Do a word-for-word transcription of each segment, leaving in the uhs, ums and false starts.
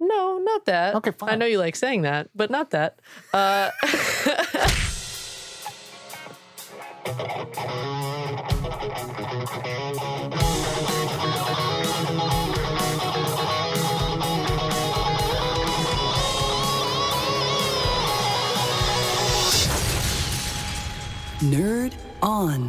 No, not that. Okay, fine. I know you like saying that, but not that. Uh... Nerd On.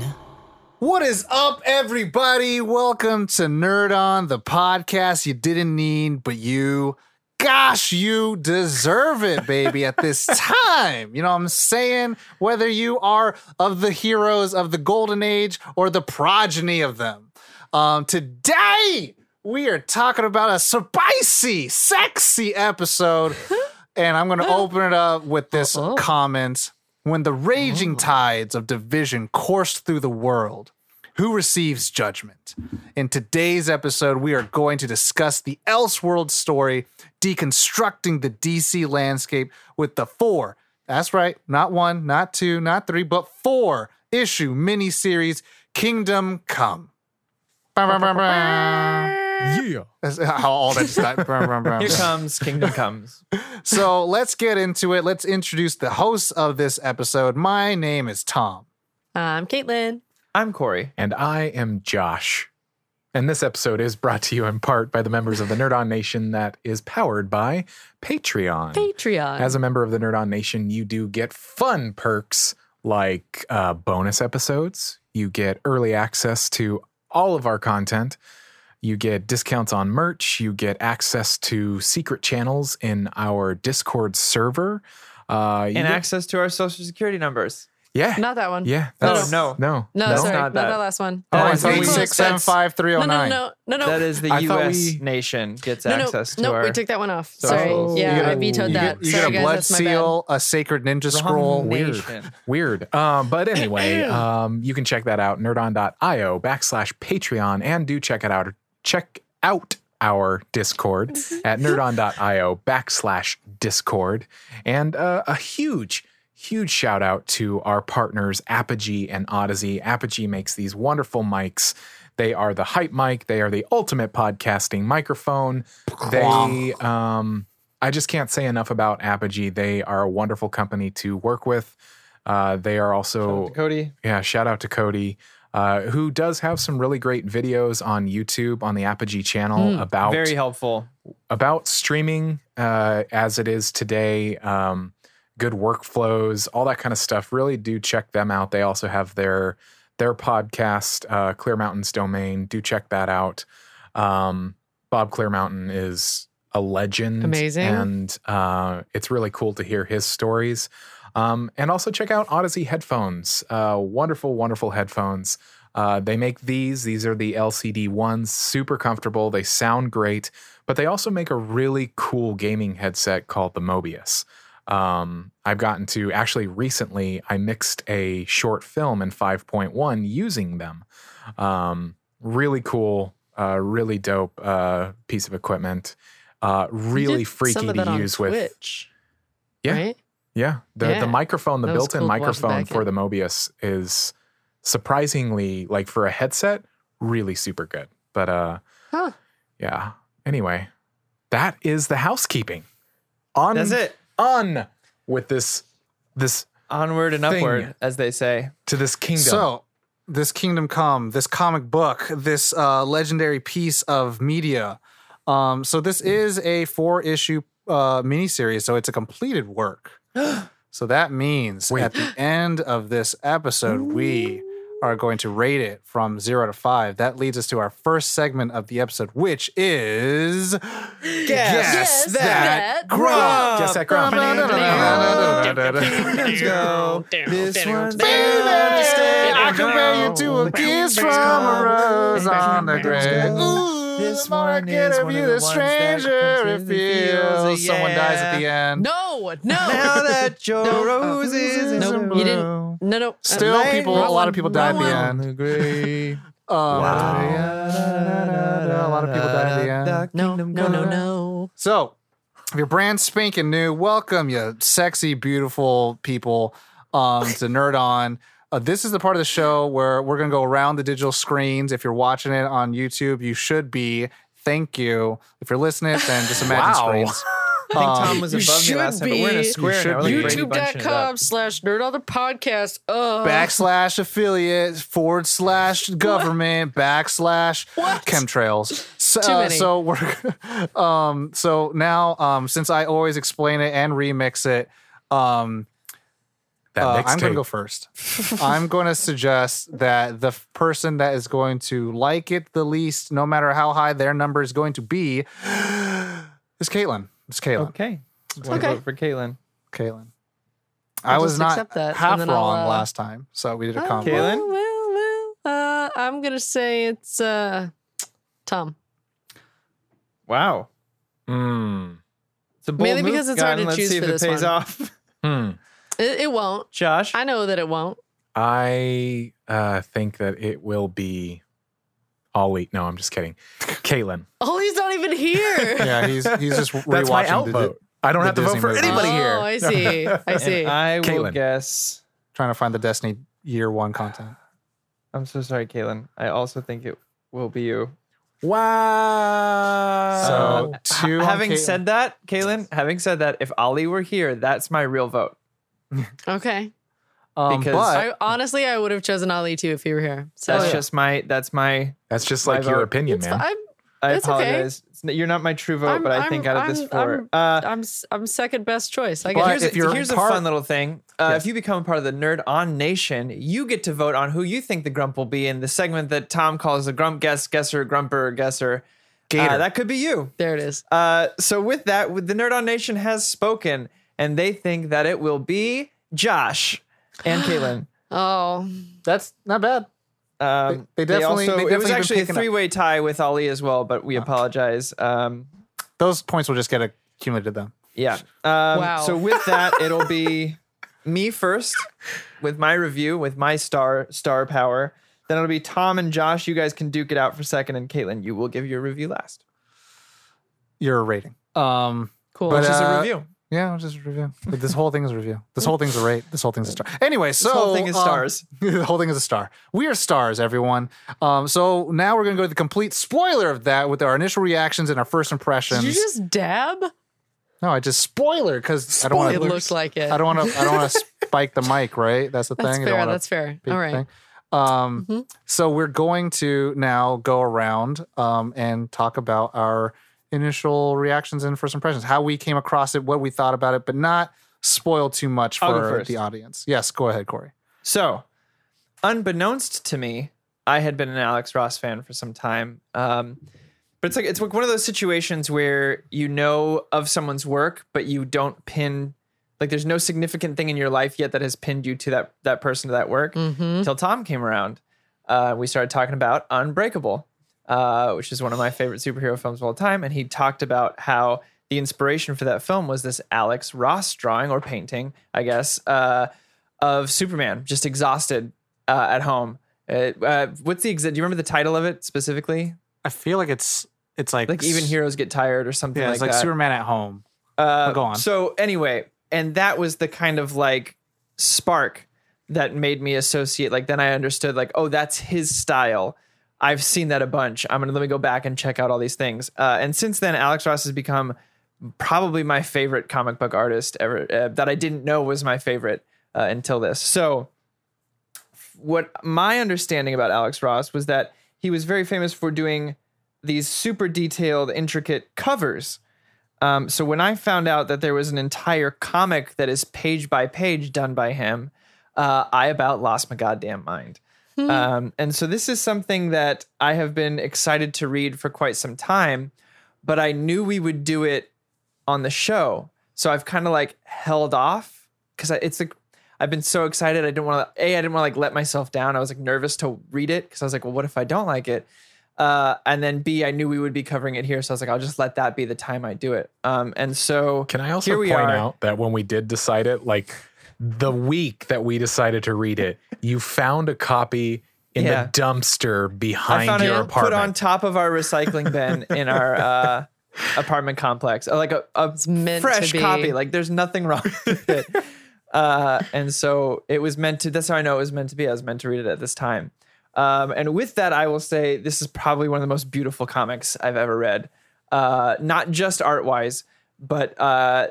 What is up, everybody? Welcome to Nerd On, the podcast you didn't need, but you... Gosh, you deserve it, baby, at this time. You know what I'm saying? Whether you are of the heroes of the golden age or the progeny of them. Um, today, we are talking about a spicy, sexy episode. And I'm going to open it up with this Uh-oh. comment. When the raging Ooh. tides of division coursed through the world, who receives judgment? In today's episode, we are going to discuss the Elseworlds story, deconstructing the D C landscape with the four, that's right, not one, not two, not three, but four issue miniseries, Kingdom Come. Yeah. That's how all that stuff. Here comes Kingdom Comes. So let's get into it. Let's introduce the hosts of this episode. My name is Tom. I'm Caitlin. I'm Corey. And I am Josh. And this episode is brought to you in part by the members of the Nerd On Nation that is powered by Patreon. Patreon. As a member of the Nerd On Nation, you do get fun perks like uh, bonus episodes. You get early access to all of our content. You get discounts on merch. You get access to secret channels in our Discord server. Uh, and access to our social security numbers. Yeah. Not that one. Yeah. That's, no, no. No, no, no sorry. Not, not that. that last one. Oh, I thought we six seven five three oh nine. No, no, no. That is the U S nation gets no, no, access to no, our... No, we took that one off. So sorry. Oh, yeah, get, I vetoed you that. Get, you sorry, get a guys, blood seal, bad. a sacred ninja Wrong scroll. Nation. Weird. Weird. Um, but anyway, um, you can check that out. nerdon dot io backslash Patreon. And do check it out. Check out our Discord at nerdon dot io backslash Discord. And uh, a huge... Huge shout out to our partners, Apogee and Odyssey. Apogee makes these wonderful mics. They are the hype mic. They are the ultimate podcasting microphone. They, um, I just can't say enough about Apogee. They are a wonderful company to work with. Uh, they are also... Shout out to Cody. Yeah, shout out to Cody, uh, who does have some really great videos on YouTube, on the Apogee channel, mm, about... Very helpful. About streaming uh, as it is today. Um good workflows, all that kind of stuff. Really do check them out. They also have their their podcast, uh, Clear Mountain's Domain. Do check that out. Um, Bob Clearmountain is a legend. Amazing. And uh, it's really cool to hear his stories. Um, and also check out Odyssey headphones. Uh, wonderful, wonderful headphones. Uh, they make these. These are the L C D ones. Super comfortable. They sound great. But they also make a really cool gaming headset called the Mobius. Um, I've gotten to actually recently, I mixed a short film in five point one using them. Um, really cool, uh, really dope, uh, piece of equipment. Uh, really freaky to use with. Twitch, yeah. Right? Yeah. The, yeah. the microphone, the built-in cool microphone for the Mobius is surprisingly, like for a headset, really super good. But, uh, huh. yeah. Anyway, that is the housekeeping. On That's it. On with this, this onward and upward, as they say, to this kingdom. So, this Kingdom Come, this comic book, this uh, legendary piece of media. Um, so this is a four-issue uh, miniseries. So it's a completed work. So that means Wait. at the end of this episode, we are going to rate it from zero to five. That leads us to our first segment of the episode, which is Guess, Guess That, that Grump. Guess That Grump. This one's baby. I compare you to a kiss from a rose on the grave. Ooh, this one is one of the stranger it feels. Someone dies at the end. No, no. Now that your rose is in the blue. No, no. Still, uh, people. Rowan, a lot of people died at the end. um, wow. A lot of people died at the end. No, no, no, no. So, if you're brand spanking new, welcome, you sexy, beautiful people, um, to Nerd On. Uh, this is the part of the show where we're gonna go around the digital screens. If you're watching it on YouTube, you should be. Thank you. If you're listening, then just imagine wow. screens. I think Tom was um, above me last be. time, but we're in a square. YouTube.com slash nerd on the podcast. Uh. Backslash affiliate, forward slash government, what? backslash what? chemtrails. So, Too many. Uh, so, we're, um, so now, um, since I always explain it and remix it, um, uh, I'm going to go first. I'm going to suggest that the person that is going to like it the least, no matter how high their number is going to be, is Caitlin. It's Caitlin. Okay. Let's okay. vote for Caitlin. Caitlin. I was not that, half wrong uh, last time, so we did a combo. Caitlin? Well, well, uh, I'm going to say it's uh, Tom. Wow. Mm. It's a bold Mainly move, because it's hard to choose for this one. Let's see if it pays off. Hmm. It, it won't. Josh? I know that it won't. I uh, think that it will be... Ollie. No, I'm just kidding. Caitlin. Ollie's not even here. yeah, he's he's just rewatching. That's my outvote. Di- I don't have to Disney vote for movies. anybody oh, here. Oh, I see. I see. And I Caitlin. will guess. Trying to find the Destiny year one content. I'm so sorry, Caitlin. I also think it will be you. Wow. So, two having said that, Caitlin, having said that, if Ollie were here, that's my real vote. Okay. Um, because but, I, honestly, I would have chosen Ali too if he were here. So that's yeah. just my. That's my. That's just like vote. your opinion, it's, man. I'm, I apologize. Okay. You're not my true vote, I'm, but I think I'm, out of this four, I'm, uh, I'm I'm second best choice. I guess. Here's, if a, here's part, a fun little thing. Uh, yes. If you become part of the Nerd On Nation, you get to vote on who you think the grump will be in the segment that Tom calls the grump guess, guesser, grumper, guesser. Uh, that could be you. There it is. Uh, so with that, with the Nerd On Nation has spoken, and they think that it will be Josh. And Caitlin. Oh, that's not bad. Um, they, they definitely. They also, they definitely it was actually a three-way up. tie with Ali as well, but we oh. apologize. Um, Those points will just get accumulated, though. Yeah. Um, wow. So with that, it'll be me first with my review, with my star star power. Then it'll be Tom and Josh. You guys can duke it out for second, and Caitlin, you will give your review last. Your rating. Um, cool. Which uh, is a review. Yeah, just a review. But this whole thing is a review. This whole thing's a rate. This whole thing's a star. Anyway, so... This whole thing is stars. Um, the whole thing is a star. We are stars, everyone. Um, so now we're going to go to the complete spoiler of that with our initial reactions and our first impressions. Did you just dab? No, I just spoiler because I don't want to... It looks like it. I don't want to I don't want to spike the mic, right? That's the that's thing. Fair, that's fair. All right. Thing. Um, mm-hmm. So we're going to now go around um, and talk about our... initial reactions and first impressions, how we came across it, what we thought about it, but not spoil too much for the audience. Yes, go ahead, Corey. So, unbeknownst to me, I had been an Alex Ross fan for some time. Um, but it's like it's like one of those situations where you know of someone's work, but you don't pin, like there's no significant thing in your life yet that has pinned you to that that person, to that work, mm-hmm. until Tom came around. Uh, we started talking about Unbreakable. Uh, which is one of my favorite superhero films of all time. And he talked about how the inspiration for that film was this Alex Ross drawing or painting, I guess, uh, of Superman, just exhausted uh, at home. Uh, uh, what's the exact, do you remember the title of it specifically? I feel like it's, it's like, like even heroes get tired or something yeah, like, like that. It's like Superman at home. Uh, go on. So anyway, and that was the kind of like spark that made me associate. Like then I understood like, oh, that's his style. I've seen that a bunch. I'm going to let me go back and check out all these things. Uh, and since then, Alex Ross has become probably my favorite comic book artist ever uh, that I didn't know was my favorite uh, until this. So what my understanding about Alex Ross was that he was very famous for doing these super detailed, intricate covers. Um, so when I found out that there was an entire comic that is page by page done by him, uh, I about lost my goddamn mind. Mm-hmm. Um, and so this is something that I have been excited to read for quite some time, but I knew we would do it on the show. So I've kind of like held off because it's like, I've been so excited. I didn't want to, A, I didn't want to like let myself down. I was like nervous to read it because I was like, well, what if I don't like it? Uh, and then B, I knew we would be covering it here. So I was like, I'll just let that be the time I do it. Um, and so can I also point are. out that when we did decide it, like... the week that we decided to read it, you found a copy in yeah. the dumpster behind I found your it apartment. Put on top of our recycling bin in our uh, apartment complex. Like a, a fresh copy. Like there's nothing wrong with it. Uh, and so it was meant to, that's how I know it was meant to be. I was meant to read it at this time. Um, and with that, I will say this is probably one of the most beautiful comics I've ever read. Uh, not just art-wise, but uh,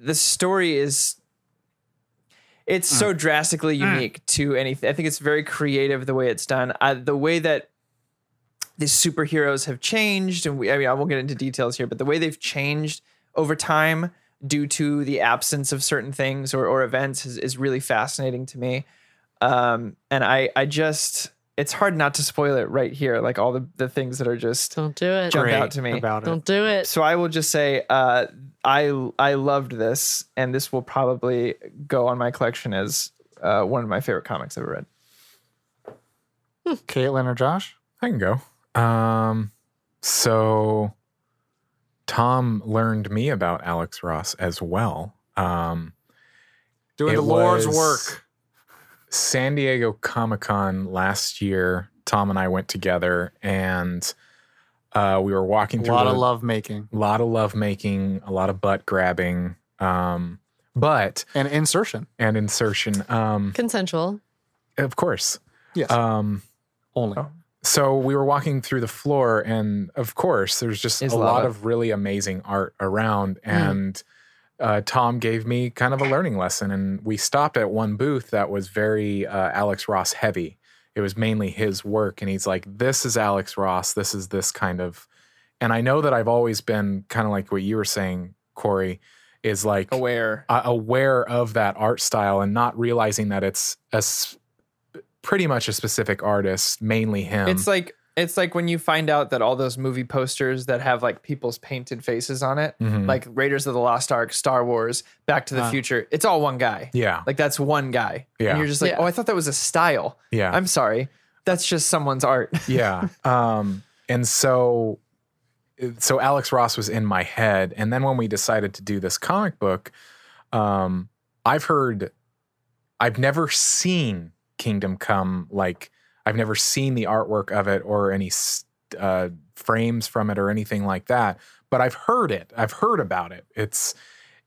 the story is... It's mm. so drastically unique mm. to anything. I think it's very creative the way it's done. Uh, the way that the superheroes have changed, and we, I mean, I won't get into details here, but the way they've changed over time due to the absence of certain things or, or events is, is really fascinating to me. Um, and I, I just... It's hard not to spoil it right here, like all the, the things that are just don't do it. Jump out to me. About it. Don't do it. So I will just say uh, I I loved this, and this will probably go on my collection as uh, one of my favorite comics I've ever read. Hmm. Caitlin or Josh? I can go. Um, so Tom learned me about Alex Ross as well. Um, Doing the Lord's work. San Diego Comic-Con last year, Tom and I went together, and uh, we were walking through a lot of love making, a lot of love making, a lot of butt grabbing, um, but and insertion and insertion, um, consensual, of course, yes, um, only. So we were walking through the floor, and of course, there's just Is a lot of really amazing art around, and. Mm. Uh, Tom gave me kind of a learning lesson, and we stopped at one booth that was very uh, Alex Ross heavy. It was mainly his work, and he's like, this is Alex Ross. This is this kind of... And I know that I've always been kind of like what you were saying, Corey, is like... Aware. Uh, aware of that art style and not realizing that it's a sp- pretty much a specific artist, mainly him. It's like... It's like when you find out that all those movie posters that have like people's painted faces on it, mm-hmm. like Raiders of the Lost Ark, Star Wars, Back to the uh, Future, it's all one guy. Yeah. Like that's one guy. Yeah. And you're just like, yeah. oh, I thought that was a style. Yeah. I'm sorry. That's just someone's art. yeah. Um, and so, so Alex Ross was in my head. And then when we decided to do this comic book, um, I've heard, I've never seen Kingdom Come like, I've never seen the artwork of it or any uh, frames from it or anything like that, but I've heard it. I've heard about it. It's,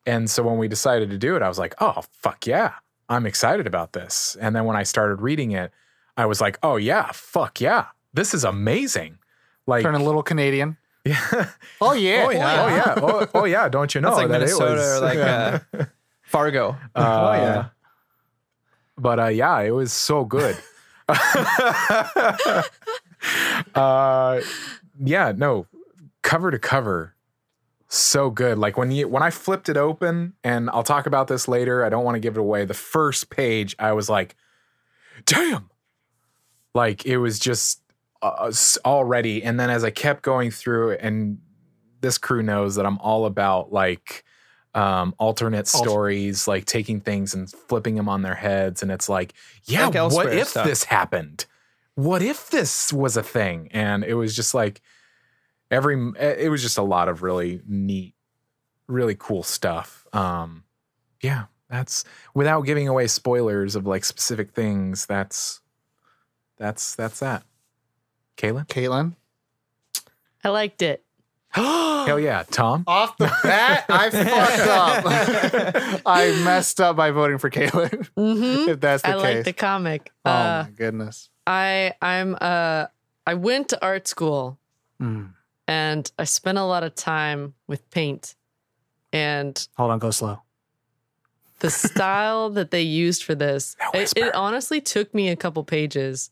and so when we decided to do it, I was like, oh, fuck yeah, I'm excited about this. And then when I started reading it, I was like, oh yeah, fuck yeah, this is amazing. Like, turn a little Canadian. Yeah. Oh yeah. Oh yeah. Oh yeah. Oh, oh yeah. Don't you know like that Minnesota it was or like yeah. uh, Fargo? Uh, oh yeah. But uh, yeah, it was so good. uh yeah no cover to cover so good. Like when you when I flipped it open, and I'll talk about this later, I don't want to give it away, the first page I was like, damn, like it was just uh, already. And then as I kept going through, and this crew knows that I'm all about like Um, alternate Altern- stories, like taking things and flipping them on their heads, and it's like, yeah, like what if stuff. This happened? What if this was a thing? And it was just like every, it was just a lot of really neat, really cool stuff. Um, yeah, that's without giving away spoilers of like specific things. That's that's that's that. Caitlin, Caitlin, I liked it. Hell yeah, Tom. Off the bat, I fucked up. I messed up by voting for Caitlin. Mm-hmm. If that's the I case. I like the comic. Oh uh, my goodness. I I'm uh I went to art school mm. and I spent a lot of time with paint. And hold on, go slow. The style that they used for this, it, it honestly took me a couple pages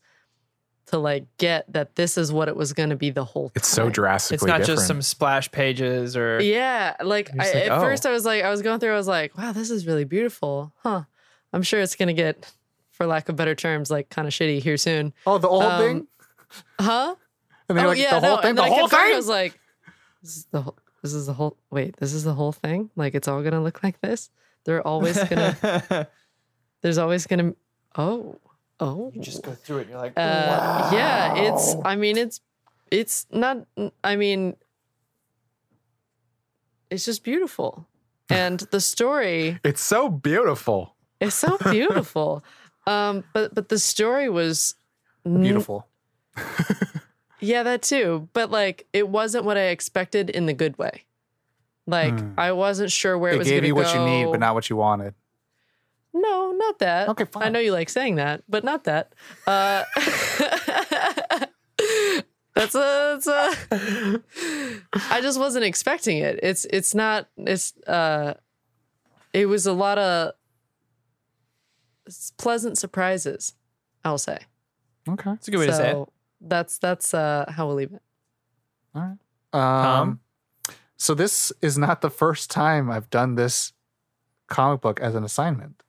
to like get that this is what it was going to be the whole time. It's so drastically different. It's not different. Just some splash pages or... Yeah, like, I, like at oh. first I was like, I was going through, I was like, wow, this is really beautiful. Huh. I'm sure it's going to get, for lack of better terms, like kind of shitty here soon. Oh, the whole um, thing? Huh? And oh, like, yeah, the whole no, thing? The whole thing? I was like, this is the whole, this is the whole, wait, this is the whole thing? Like, it's all going to look like this? They're always going to, there's always going to, oh... Oh, you just go through it and you're like, uh, wow. Yeah, it's, I mean, it's, it's not, I mean, it's just beautiful. And the story. It's so beautiful. It's so beautiful. um, but, but the story was. Beautiful. N- yeah, that too. But like, it wasn't what I expected in the good way. Like, mm. I wasn't sure where it, it was going to go. It gave you what you need, but not what you wanted. No, not that. Okay, fine. I know you like saying that, but not that. Uh, That's a, that's a I just wasn't expecting it. It's it's not it's uh it was a lot of pleasant surprises, I'll say. Okay. That's a good way so to say it. That's that's uh how we'll leave it. All right. Um, um so this is not the first time I've done this comic book as an assignment.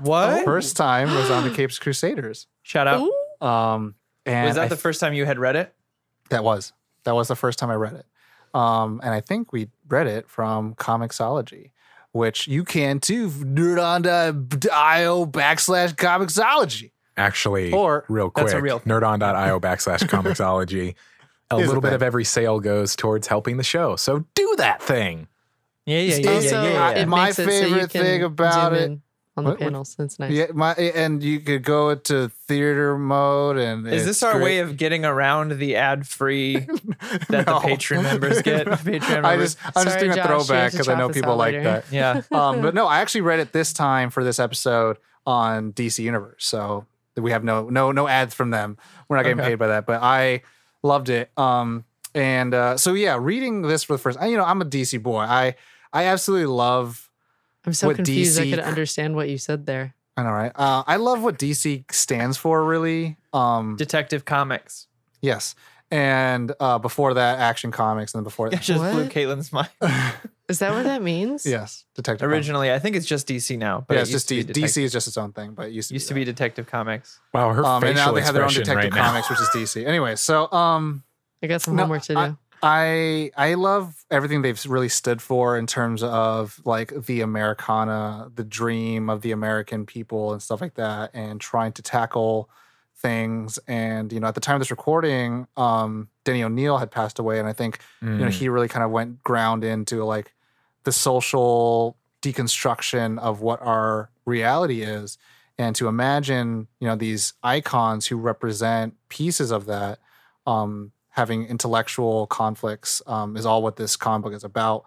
What? The first time was on the Capes Crusaders. Shout out. Ooh. Um and was that I the first time you had read it? That was. That was the first time I read it. Um, and I think we read it from Comixology, which you can too. nerd on dot io backslash Comixology. Actually, or, real quick, that's a real nerd on dot io backslash Comixology. A Here's little bit of every sale goes towards helping the show. So do that thing. Yeah, yeah, yeah. Also, yeah, yeah, yeah. I, my favorite so thing about it. On the what, panel, what? That's nice. Yeah, my, and you could go into theater mode. And is this our great. way of getting around the ad free that no. the Patreon members get? Patreon members. I just, I'm Sorry, just doing Josh, a throwback because I know people like later. that. Yeah, um, but no, I actually read it this time for this episode on D C Universe, so we have no no no ads from them. We're not getting okay. paid by that, but I loved it. Um, and uh, so yeah, reading this for the first, you know, I'm a D C boy. I I absolutely love. I'm so what confused D C, I could understand what you said there. I know, right? Uh, I love what D C stands for, really. Um, Detective Comics. Yes. And uh, before that, Action Comics. And then before that. It just what? blew Caitlin's mind. Is that what that means? Yes. Detective Originally, Comics. I think it's just D C now. But yeah, it's it just D- D C is just its own thing. But it used to, used be, to be Detective Comics. Wow, her um, facial And now they have their own Detective right Comics, which is D C. Anyway, so. Um, I got some no, homework to do. I, I I love everything they've really stood for in terms of like the Americana, the dream of the American people and stuff like that, and trying to tackle things. And, you know, at the time of this recording, um, Denny O'Neil had passed away. And I think, mm. you know, he really kind of went ground into like the social deconstruction of what our reality is. And to imagine, you know, these icons who represent pieces of that, um, having intellectual conflicts um, is all what this comic book is about.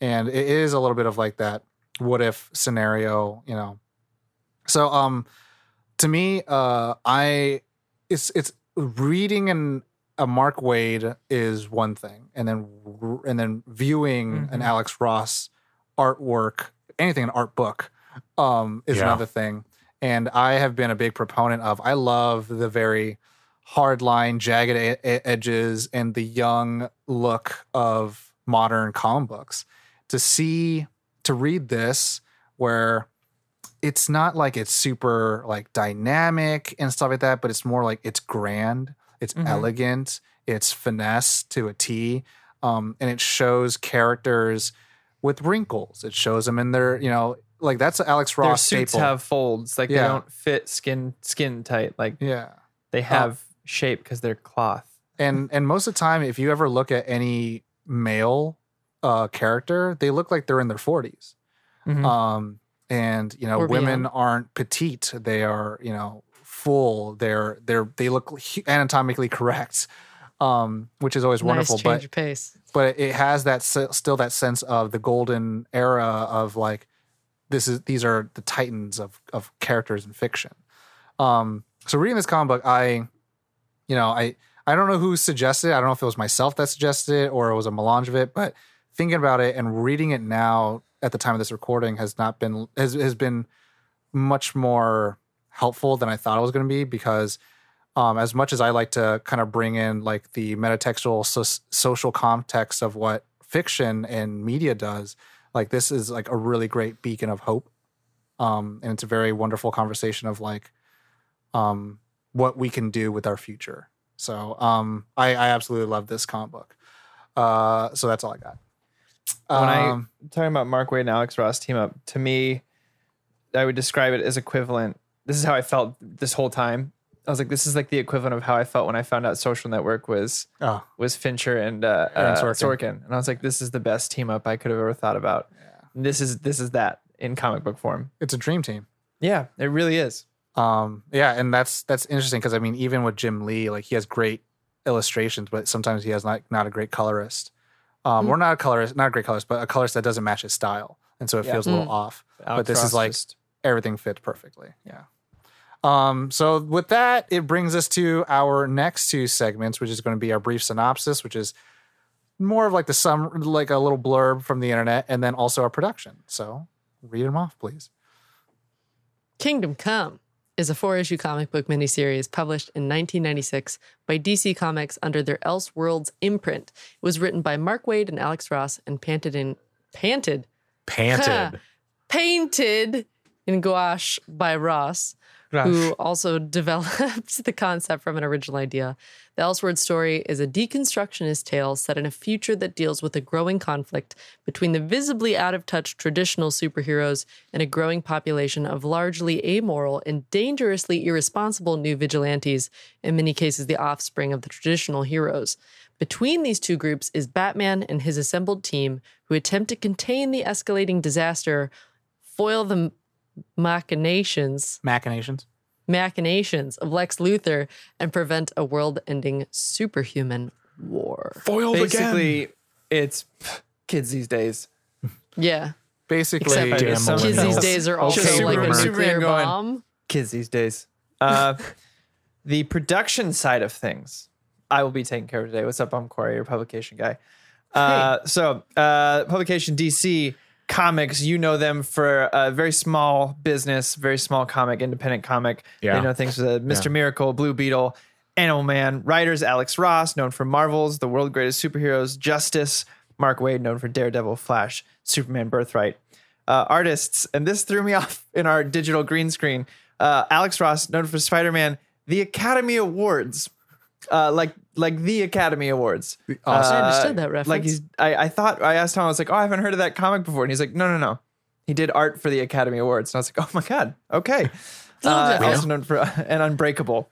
And it is a little bit of like that what if scenario, you know? So um, to me, uh, I, it's, it's reading an, a Mark Waid is one thing. And then, and then viewing mm-hmm. an Alex Ross artwork, anything, an art book um, is yeah. another thing. And I have been a big proponent of, I love the very, hard line, jagged a- edges, and the young look of modern comic books. To see, to read this, where it's not like it's super like dynamic and stuff like that, but it's more like it's grand, it's mm-hmm. elegant, it's finesse to a T, um, and it shows characters with wrinkles. It shows them in their, you know, like that's an Alex Ross staple. Their suits staple. have folds, like yeah. they don't fit skin skin tight, like yeah, they have. Um, shape because they're cloth. And and most of the time, if you ever look at any male uh, character, they look like they're in their forties. Mm-hmm. Um, and, you know, or women beyond. aren't petite. They are, you know, full. They're, they're, they look anatomically correct, um, which is always wonderful. Nice change but, of pace. But it has that still that sense of the golden era of like, this is, these are the titans of, of characters in fiction. Um, so reading this comic book, I... You know, I, I don't know who suggested it. I don't know if it was myself that suggested it or it was a melange of it, but thinking about it and reading it now at the time of this recording has not been has, has been much more helpful than I thought it was going to be because um, as much as I like to kind of bring in like the metatextual so- social context of what fiction and media does, like this is like a really great beacon of hope. Um, and it's a very wonderful conversation of like, um, what we can do with our future. So um, I, I absolutely love this comic book. Uh, so that's all I got. When um, I'm talking about Mark Waid and Alex Ross team up, to me, I would describe it as equivalent. This is how I felt this whole time. I was like, this is like the equivalent of how I felt when I found out Social Network was oh. was Fincher and, uh, and uh, Sorkin. Sorkin. And I was like, this is the best team up I could have ever thought about. Yeah. This is this is that in comic book form. It's a dream team. Yeah, it really is. Um, yeah, and that's that's interesting because I mean, even with Jim Lee, like he has great illustrations, but sometimes he has not not a great colorist, um, mm. or not a colorist, not a great colorist, but a colorist that doesn't match his style, and so it yeah. feels mm. a little off. Alex but this Ross is like just... everything fits perfectly. Yeah. Um, so with that, it brings us to our next two segments, which is going to be our brief synopsis, which is more of like the sum, like a little blurb from the internet, and then also our production. So read them off, please. Kingdom Come is a four-issue comic book miniseries published in nineteen ninety-six by D C Comics under their Elseworlds imprint. It was written by Mark Waid and Alex Ross and panted in... Panted? Panted. Huh, painted in gouache by Ross, Gosh. who also developed the concept from an original idea. The Elseworlds story is a deconstructionist tale set in a future that deals with a growing conflict between the visibly out-of-touch traditional superheroes and a growing population of largely amoral and dangerously irresponsible new vigilantes, in many cases the offspring of the traditional heroes. Between these two groups is Batman and his assembled team, who attempt to contain the escalating disaster, foil the machinations... Machinations. Machinations of Lex Luthor and prevent a world-ending superhuman war. Foiled Basically, again. It's kids these days. Yeah. Basically, kids these days are also Just like a nuclear bomb. Kids these days. Uh, the production side of things, I will be taking care of today. What's up? I'm Corey, your publication guy. Uh, hey. So, uh, publication D C Comics, you know them for a very small business, very small comic, independent comic. Yeah. They know things with uh, Mister Yeah. Miracle, Blue Beetle, Animal Man. Writers, Alex Ross, known for Marvel's The World's Greatest Superheroes, Justice. Mark Waid, known for Daredevil, Flash, Superman, Birthright. Uh, artists, and this threw me off in our digital green screen. Uh, Alex Ross, known for Spider-Man, the Academy Awards. Uh, like like the Academy Awards. Awesome. Uh, I understood that reference. Like he's, I, I thought, I asked Tom, I was like, oh, I haven't heard of that comic before. And he's like, no, no, no. He did art for the Academy Awards. And I was like, oh my God. Okay. Uh, also known for uh, an Unbreakable.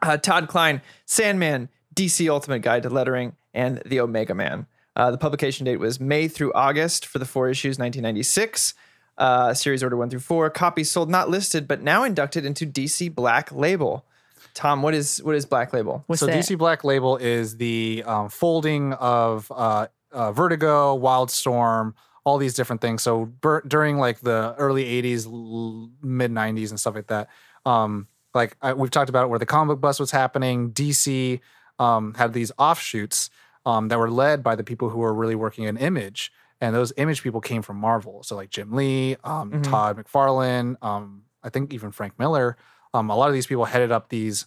Uh, Todd Klein, Sandman, D C Ultimate Guide to Lettering, and The Omega Man. Uh, the publication date was May through August for the four issues, nineteen ninety-six. Uh, series order one through four. Copies sold, not listed, but now inducted into D C Black Label. Tom, what is what is Black Label? What's so that? D C Black Label is the um, folding of uh, uh, Vertigo, Wildstorm, all these different things. So ber- during like the early eighties, l- mid nineties, and stuff like that, um, like I, we've talked about where the comic book bust was happening. D C um, had these offshoots um, that were led by the people who were really working in Image, and those Image people came from Marvel. So like Jim Lee, um, mm-hmm. Todd McFarlane, um, I think even Frank Miller. Um, a lot of these people headed up these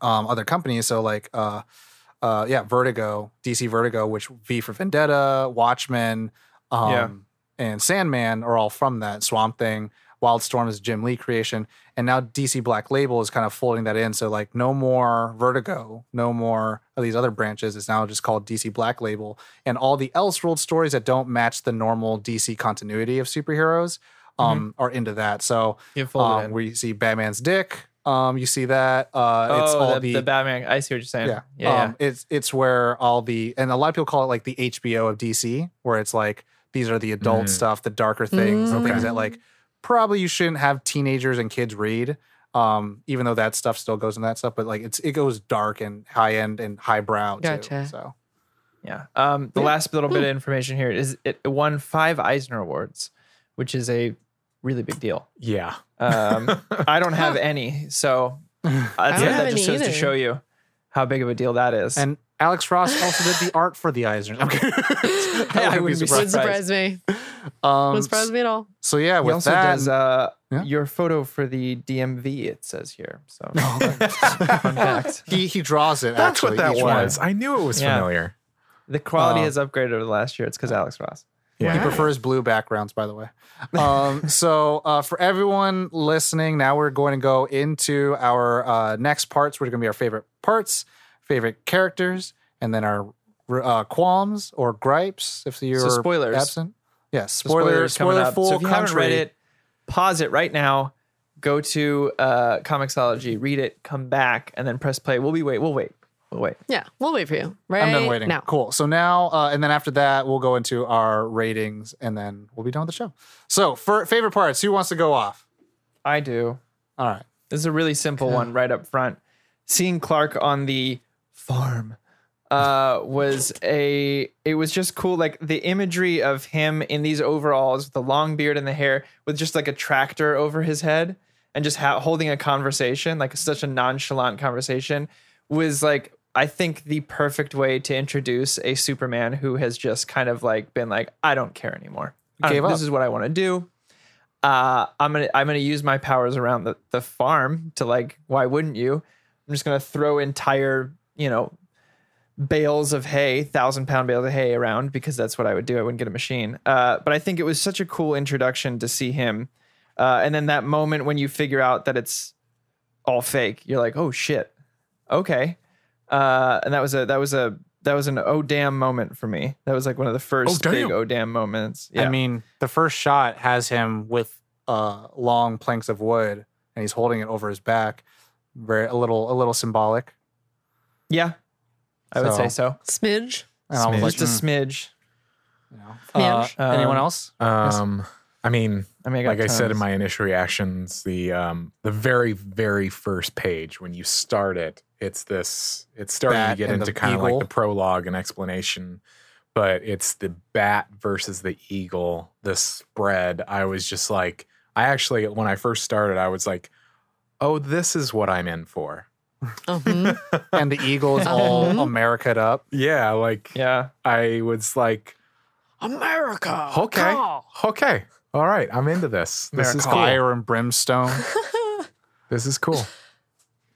um, other companies. So like, uh, uh, yeah, Vertigo, D C Vertigo, which V for Vendetta, Watchmen, um, yeah. and Sandman are all from that. Swamp Thing, Wildstorm is Jim Lee creation. And now D C Black Label is kind of folding that in. So like no more Vertigo, no more of these other branches. It's now just called D C Black Label. And all the Elseworlds stories that don't match the normal D C continuity of superheroes Um, mm-hmm. are into that. So um, where you see Batman's dick, um, you see that. Uh, oh, it's all the, the, the Batman. I see what you're saying. Yeah, yeah, um, yeah. It's it's where all the and a lot of people call it like the H B O of D C, where it's like these are the adult mm. stuff, the darker things, mm. the things okay. that like probably you shouldn't have teenagers and kids read. Um, even though that stuff still goes in that stuff, but like it's it goes dark and high end and highbrow gotcha. too. So yeah. Um, the yeah. last little bit of information here is it won five Eisner Awards, which is a really big deal. Yeah. Um, I don't have any, so that's, that just goes either. to show you how big of a deal that is. And Alex Ross also did the art for the Eisner. Okay. I yeah, wouldn't, wouldn't be surprised. surprise me. Um, wouldn't surprise me at all. So yeah, with he also that, does, uh, yeah. your photo for the D M V. It says here. So fun fact. He he draws it. That's actually, what that was. One. I knew it was yeah. familiar. The quality um, has upgraded over the last year. It's because Alex Ross. Yeah. He prefers blue backgrounds, by the way. Um, so uh, for everyone listening, now we're going to go into our uh, next parts, which are going to be our favorite parts, favorite characters, and then our uh, qualms or gripes if you're so spoilers. absent. Yeah, spoiler, spoiler full so if you country. haven't read it, pause it right now, go to uh, Comixology, read it, come back, and then press play. We'll be wait. We'll wait. We'll wait. Yeah, we'll wait for you. Right I'm done waiting. Now. Cool. So now, uh, and then after that, we'll go into our ratings, and then we'll be done with the show. So, for favorite parts, who wants to go off? I do. All right. This is a really simple okay. one right up front. Seeing Clark on the farm uh, was a, it was just cool. Like, the imagery of him in these overalls, with the long beard and the hair, with just like a tractor over his head. and just ha- holding a conversation, like such a nonchalant conversation, was like, I think, the perfect way to introduce a Superman who has just kind of like been like, I don't care anymore. I don't, Gave this up. Is what I want to do. Uh, I'm going to, I'm going to use my powers around the, the farm to like, why wouldn't you? I'm just going to throw entire, you know, bales of hay, thousand pound bales of hay around, because that's what I would do. I wouldn't get a machine. Uh, but I think it was such a cool introduction to see him. Uh, and then that moment when you figure out that it's all fake, you're like, oh shit. Okay. Uh, and that was a, that was a, that was an oh damn moment for me. That was like one of the first oh, big oh damn moments. Yeah. I mean, the first shot has him with uh, long planks of wood, and he's holding it over his back. Very a little, a little symbolic. Yeah, I so. would say so. Smidge, smidge. Like, just a smidge. You know. uh, um, anyone else? Um, I mean, I mean, I like tons. I said in my initial reactions, the um, the very, very first page when you start it. It's this, it's starting bat to get into kind eagle. of like the prologue and explanation, but it's the bat versus the eagle, the spread. I was just like, I actually, when I first started, I was like, oh, this is what I'm in for. Mm-hmm. And the eagle is all mm-hmm. America'd up. Yeah. Like, yeah. I was like, America. Okay. Call. Okay. All right. I'm into this. America. This is cool. Fire and brimstone. This is cool.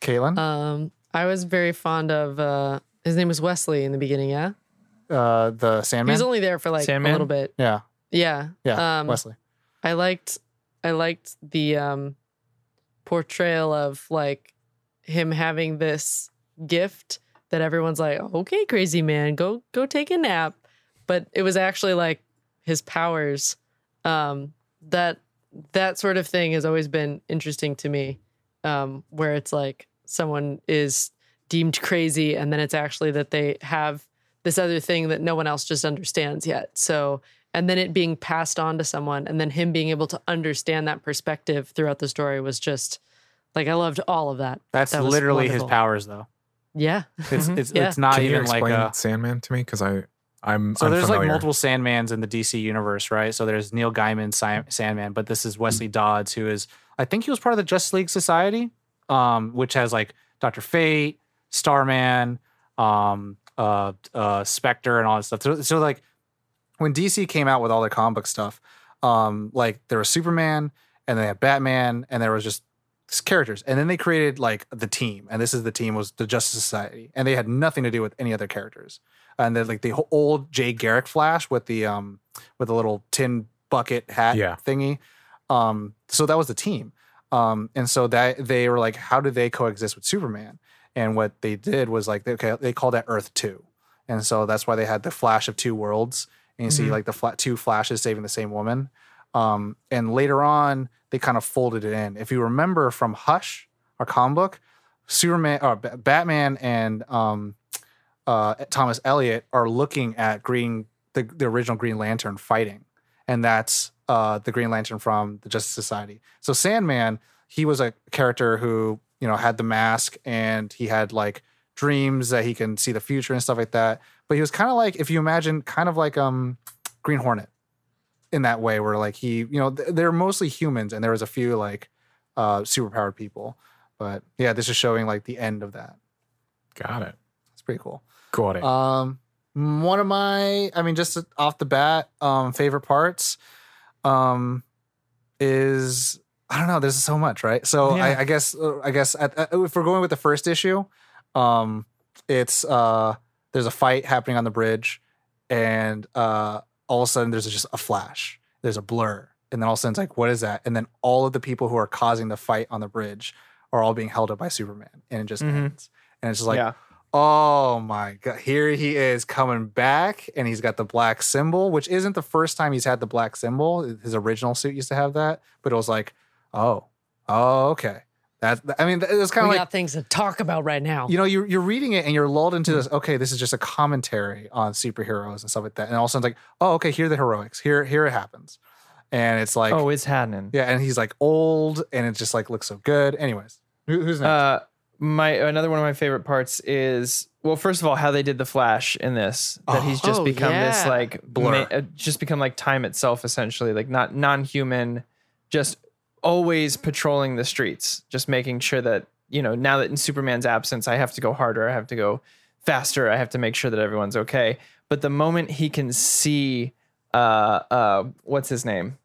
Caitlin? Um, I was very fond of, uh, his name was Wesley in the beginning, yeah? Uh, the Sandman? He was only there for like Sandman? a little bit. Yeah. Yeah. Yeah, um, Wesley. I liked I liked the um, portrayal of like him having this gift that everyone's like, okay, crazy man, go go take a nap. But it was actually like his powers. Um, that that sort of thing has always been interesting to me, um, where it's like, someone is deemed crazy, and then it's actually that they have this other thing that no one else just understands yet. So, and then it being passed on to someone, and then him being able to understand that perspective throughout the story was just like, I loved all of that. That's that literally wonderful. His powers, though. Yeah, it's it's, yeah. it's not Can even you explain like a Sandman to me because I I'm so unfamiliar. There's like multiple Sandmans in the D C universe, right? So there's Neil Gaiman's Sandman, but this is Wesley Dodds, who is I think he was part of the Justice League Society. Um, which has like Doctor Fate, Starman, um, uh, uh, Spectre, and all that stuff. So, so like when D C came out with all their comic book stuff, um, like there was Superman, and they had Batman, and there was just characters, and then they created like the team, and this is the team was the Justice Society, and they had nothing to do with any other characters. And then like the whole old Jay Garrick Flash with the um with the little tin bucket hat yeah. thingy, um, so that was the team. Um, and so that they were like, how do they coexist with Superman? And what they did was like, they, okay, they called that Earth two. And so that's why they had the Flash of two worlds. And you mm-hmm. see like the flat two Flashes saving the same woman. Um, and later on, they kind of folded it in. If you remember from Hush, our comic book, Superman or B- Batman and um, uh, Thomas Elliott are looking at Green, the, the original Green Lantern fighting. And that's Uh, the Green Lantern from the Justice Society. So Sandman, he was a character who, you know, had the mask and he had like dreams that he can see the future and stuff like that. But he was kind of like, if you imagine, kind of like um, Green Hornet in that way, where like he, you know, th- they're mostly humans and there was a few like uh, superpowered people. But yeah, this is showing like the end of that. Got it. It's pretty cool. Got it. Um, one of my, I mean, just off the bat, um, favorite parts. Um, is I don't know. There's so much, right? So yeah. I, I guess I guess at, at, if we're going with the first issue, um, it's uh, there's a fight happening on the bridge, and uh, all of a sudden there's just a flash. There's a blur, and then all of a sudden it's like, what is that? And then all of the people who are causing the fight on the bridge are all being held up by Superman, and it just mm-hmm. ends. And it's just like, yeah. oh my God, here he is coming back, and he's got the black symbol, which isn't the first time he's had the black symbol. His original suit used to have that, but it was like, oh, oh, okay. That, I mean, it was kind of like— We got things to talk about right now. You know, you're, you're reading it, and you're lulled into this, okay, this is just a commentary on superheroes and stuff like that. And all of a sudden it's like, oh, okay, here are the heroics. Here, here it happens. And it's like— Oh, it's happening. Yeah, and he's like old, and it just like looks so good. Anyways, who, who's next? Uh, My another one of my favorite parts is, well, first of all, how they did the Flash in this, that oh, he's just become yeah. this like blur, ma- just become like time itself, essentially, like not non-human, just always patrolling the streets, just making sure that, you know, now that in Superman's absence, I have to go harder, I have to go faster, I have to make sure that everyone's okay. But the moment he can see, uh, uh, what's his name?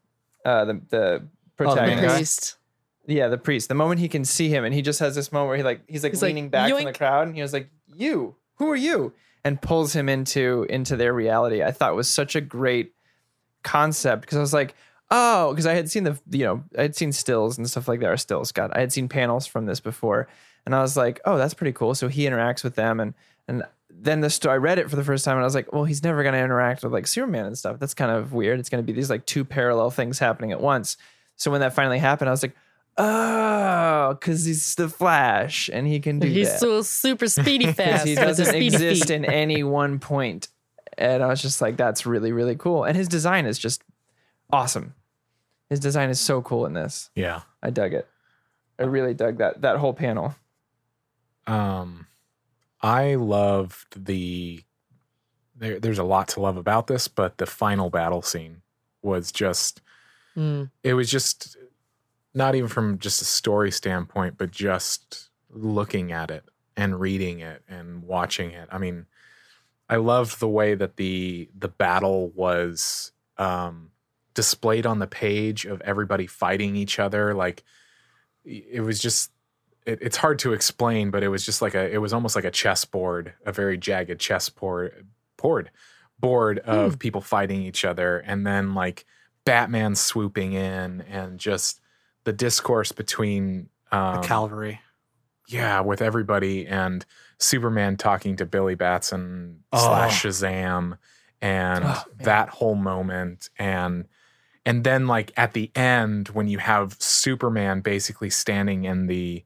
Uh, the, the protagonist. Oh, the priest. Yeah, the priest. The moment he can see him, and he just has this moment where he like he's like he's leaning like, back yoink. From the crowd, and he was like, "You, who are you?" And pulls him into into their reality. I thought was such a great concept, because I was like, "Oh," because I had seen the you know I had seen stills and stuff like that. Or stills, God, I had seen panels from this before, and I was like, "Oh, that's pretty cool." So he interacts with them, and and then the st- I read it for the first time, and I was like, "Well, he's never going to interact with like Superman and stuff. That's kind of weird. It's going to be these like two parallel things happening at once." So when that finally happened, I was like, oh, because he's the Flash and he can do he's that. He's so super speedy fast. He doesn't exist in any one point. And I was just like, that's really, really cool. And his design is just awesome. His design is so cool in this. Yeah. I dug it. I really dug that that whole panel. Um, I loved the... There, there's a lot to love about this, but the final battle scene was just... Mm. It was just... Not even from just a story standpoint, but just looking at it and reading it and watching it. I mean, I loved the way that the the battle was um, displayed on the page of everybody fighting each other. Like, it was just, it, it's hard to explain, but it was just like a, it was almost like a chessboard, a very jagged chessboard board, board of mm. people fighting each other. And then like Batman swooping in and just, the discourse between um, the cavalry, yeah, with everybody, and Superman talking to Billy Batson oh. slash Shazam, and oh, that whole moment, and and then like at the end when you have Superman basically standing in the,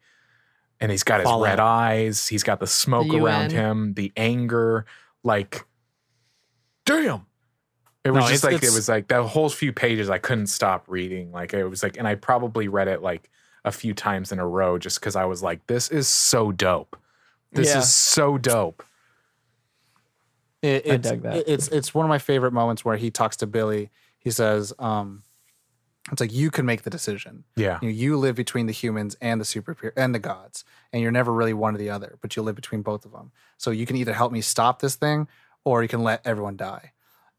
and he's got Fallout. His red eyes, he's got the smoke the around him, the anger, like, damn. It was no, just it's, like, it's, it was like the whole few pages I couldn't stop reading. Like, it was like, and I probably read it like a few times in a row just because I was like, this is so dope. This yeah. is so dope. It, it's, I dug that. It, it's, it's one of my favorite moments where he talks to Billy. He says, um, it's like, you can make the decision. Yeah. You know, you live between the humans and the super and the gods, and you're never really one or the other, but you live between both of them. So you can either help me stop this thing or you can let everyone die.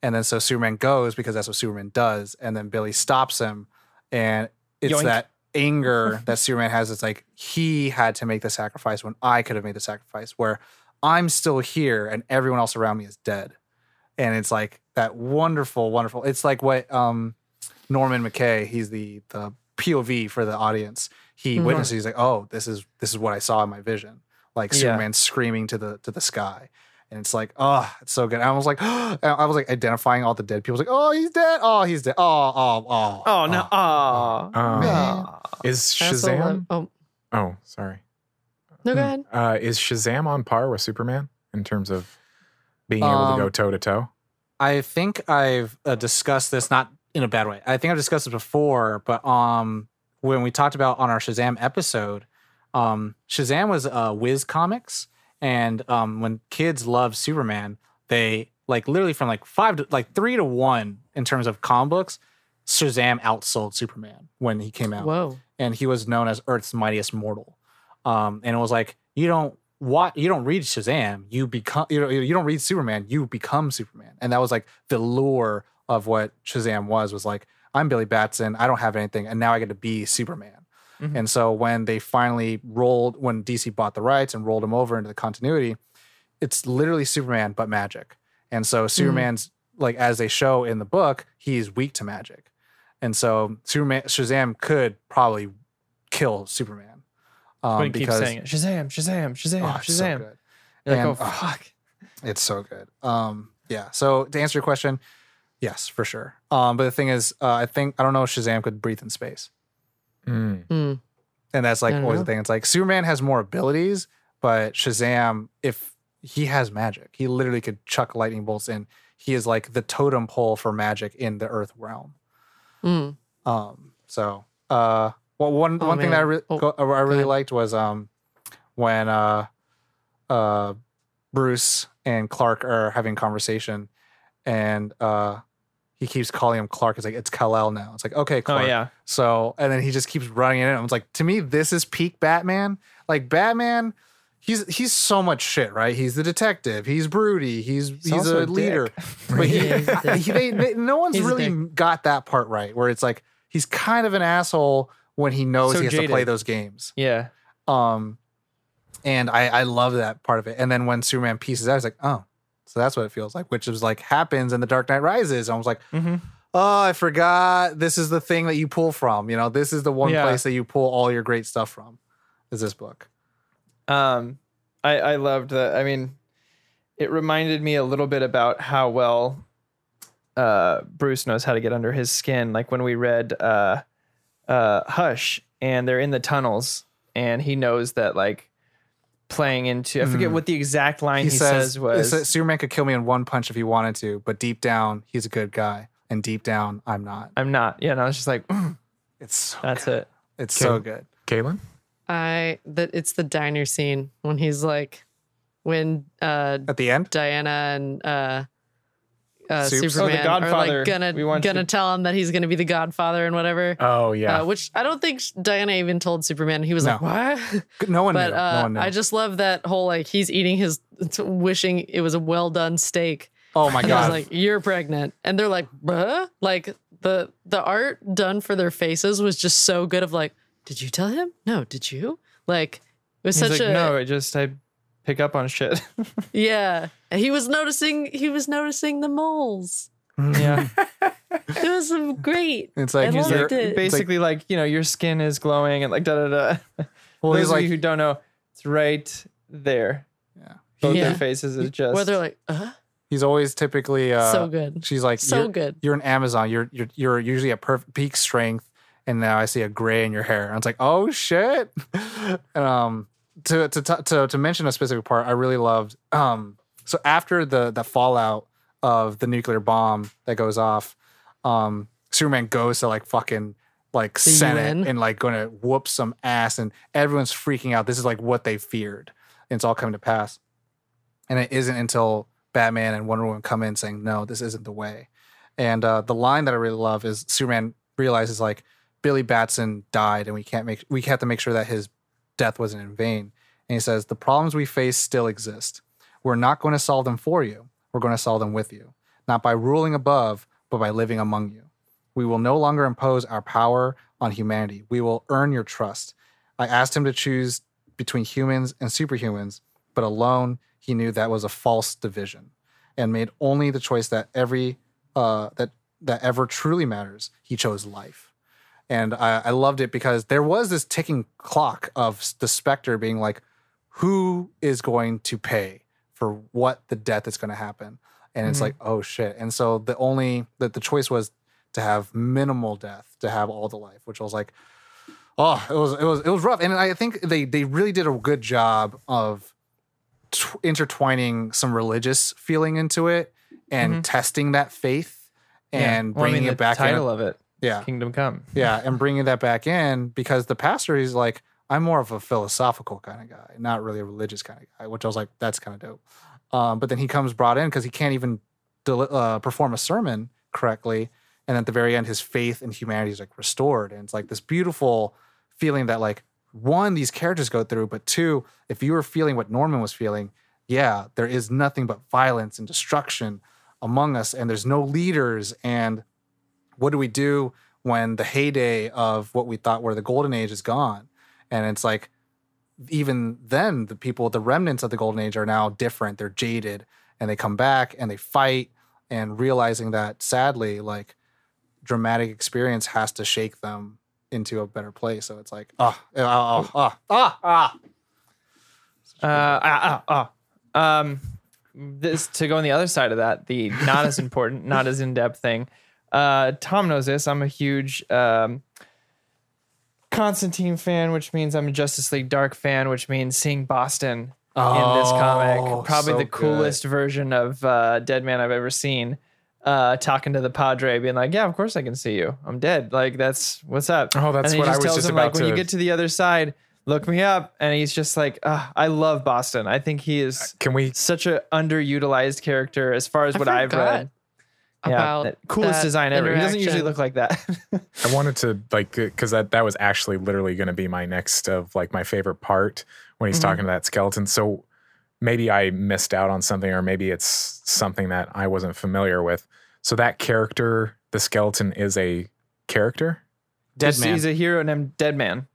And then so Superman goes because that's what Superman does. And then Billy stops him. And it's Yoink. That anger that Superman has. It's like, he had to make the sacrifice when I could have made the sacrifice, where I'm still here and everyone else around me is dead. And it's like that wonderful, wonderful. It's like what um, Norman McKay, he's the, the P O V for the audience. He mm-hmm. witnesses, he's like, oh, this is this is what I saw in my vision. Like yeah. Superman screaming to the to the sky. And it's like, oh, it's so good. I was like, oh, I was like identifying all the dead people. I was like, oh, he's dead. Oh, he's dead. Oh, oh, oh. Oh, no. Oh. oh, oh man. Is Shazam? Oh. oh, sorry. No, go ahead. Uh, is Shazam on par with Superman in terms of being able um, to go toe to toe? I think I've uh, discussed this, not in a bad way. I think I've discussed it before, but um, when we talked about on our Shazam episode, um, Shazam was uh, Whiz Comics. And um, when kids love Superman, they like literally from like five to like three to one in terms of comic books. Shazam outsold Superman when he came out. Whoa! And he was known as Earth's mightiest mortal. Um, and it was like, you don't what you don't read Shazam, you become you know you don't read Superman, you become Superman. And that was like the lure of what Shazam was was like, I'm Billy Batson, I don't have anything, and now I get to be Superman. Mm-hmm. And so when they finally rolled, when D C bought the rights and rolled him over into the continuity, it's literally Superman, but magic. And so Superman's, mm-hmm. like, as they show in the book, he's weak to magic. And so Superman, Shazam could probably kill Superman. Um, but because, keep saying it. Shazam, Shazam, Shazam, oh, Shazam. So good. You're and, like, oh, fuck. It's so good. Um, yeah. So to answer your question, yes, for sure. Um, but the thing is, uh, I think, I don't know if Shazam could breathe in space. Mm. Mm. And that's like always the thing. It's like Superman has more abilities, but Shazam, if he has magic, he literally could chuck lightning bolts in. He is like the totem pole for magic in the Earth realm. Mm. Um, so, uh, well, one oh, one man. thing that I, re- oh, I really liked was um, when uh, uh, Bruce and Clark are having a conversation, and uh, he keeps calling him Clark. It's like, it's Kal-El now. It's like, okay, Clark. Oh, yeah. So, and then he just keeps running in it. I was like, to me, this is peak Batman. Like, Batman, he's he's so much shit, right? He's the detective. He's broody. He's he's, he's a, a leader. But he, yeah, he they, they, no one's he's really got that part right, where it's like, he's kind of an asshole when he knows so he has jaded. to play those games. Yeah. Um, and I, I love that part of it. And then when Superman pieces out, I was like, oh. So that's what it feels like, which is like happens in The Dark Knight Rises. And I was like, mm-hmm. oh, I forgot. This is the thing that you pull from. You know, this is the one yeah. place that you pull all your great stuff from, is this book. Um, I, I loved that. I mean, it reminded me a little bit about how well uh, Bruce knows how to get under his skin. Like when we read uh, uh, Hush, and they're in the tunnels, and he knows that, like, playing into, I forget mm. what the exact line he, he says, says was, Superman could kill me in one punch if he wanted to, but deep down he's a good guy, and deep down I'm not. I'm not. Yeah, and I was just like, mm. it's so that's good. it. It's Kay- so good. Caitlin, I that it's the diner scene when he's like, when uh, at the end, Diana and uh, uh, Superman oh, are like gonna gonna to- tell him that he's gonna be the Godfather and whatever. Oh yeah, uh, which I don't think Diana even told Superman. He was no. like, what? No one. But knew. Uh, no one knew. I just love that whole, like, he's eating his, wishing it was a well done steak. Oh my and god! He's like, you're pregnant, and they're like, bruh? Like the the art done for their faces was just so good. Of like, did you tell him? No, did you? Like, it was he's such like, a no. I just I. pick up on shit. Yeah. He was noticing he was noticing the moles. Yeah. It was great. It's like you're it. basically like, like, you know, your skin is glowing and like da da da. Well, those of like, you who don't know, it's right there. Yeah. Both yeah. their faces is just where they're like, uh-huh. He's always typically uh so good. She's like, so you're, good. You're an Amazon. You're you're you're usually at perfect peak strength, and now I see a gray in your hair. And it's like, oh shit. And um To to to to mention a specific part, I really loved. Um, so after the the fallout of the nuclear bomb that goes off, um, Superman goes to like fucking like the Senate U N and like going to whoop some ass, and everyone's freaking out. This is like what they feared, and it's all coming to pass. And it isn't until Batman and Wonder Woman come in saying, "No, this isn't the way." And uh, the line that I really love is Superman realizes like Billy Batson died, and we can't make we have to make sure that his death wasn't in vain. And he says, the problems we face still exist. We're not going to solve them for you. We're going to solve them with you. Not by ruling above, but by living among you. We will no longer impose our power on humanity. We will earn your trust. I asked him to choose between humans and superhumans, but alone he knew that was a false division, and made only the choice that every uh, that that ever truly matters. He chose life. And I, I loved it because there was this ticking clock of the Spectre being like, who is going to pay for what the death is going to happen? And mm-hmm. it's like, oh shit. And so the only, that the choice was to have minimal death, to have all the life, which was like, oh, it was, it was, it was rough. And I think they, they really did a good job of t- intertwining some religious feeling into it, and mm-hmm. testing that faith and yeah. well, bringing I mean, it back. The title in, of it. Yeah, Kingdom Come. Yeah, and bringing that back in, because the pastor is like, I'm more of a philosophical kind of guy, not really a religious kind of guy, which I was like, that's kind of dope. Um, but then he comes brought in because he can't even del- uh, perform a sermon correctly, and at the very end, his faith in humanity is like restored, and it's like this beautiful feeling that like, one, these characters go through, but two, if you were feeling what Norman was feeling, yeah, there is nothing but violence and destruction among us, and there's no leaders, and what do we do when the heyday of what we thought were the golden age is gone? And it's like, even then, the people, the remnants of the golden age are now different. They're jaded, and they come back and they fight, and realizing that sadly, like, dramatic experience has to shake them into a better place. So it's like, ah, ah, ah, ah, ah, ah, ah, ah. Um, this to go on the other side of that, the not as important, not as in-depth thing. Uh, Tom knows this. I'm a huge um, Constantine fan, which means I'm a Justice League Dark fan, which means seeing Boston oh, in this comic. Probably so the coolest good. version of uh, Deadman I've ever seen. Uh, talking to the Padre, being like, yeah, of course I can see you. I'm dead. Like, that's what's up. Oh, that's what I was just about to. And he just tells him, like, when you get to the other side, look me up. And he's just like, oh, I love Boston. I think he is can we... such an underutilized character as far as I what forgot. I've read. about yeah, that coolest that design ever. He doesn't usually look like that. I wanted to, like, because that, that was actually literally going to be my next of, like, my favorite part when he's mm-hmm. talking to that skeleton. So maybe I missed out on something, or maybe it's something that I wasn't familiar with. So that character, the skeleton, is a character? Deadman. He's a hero named Deadman.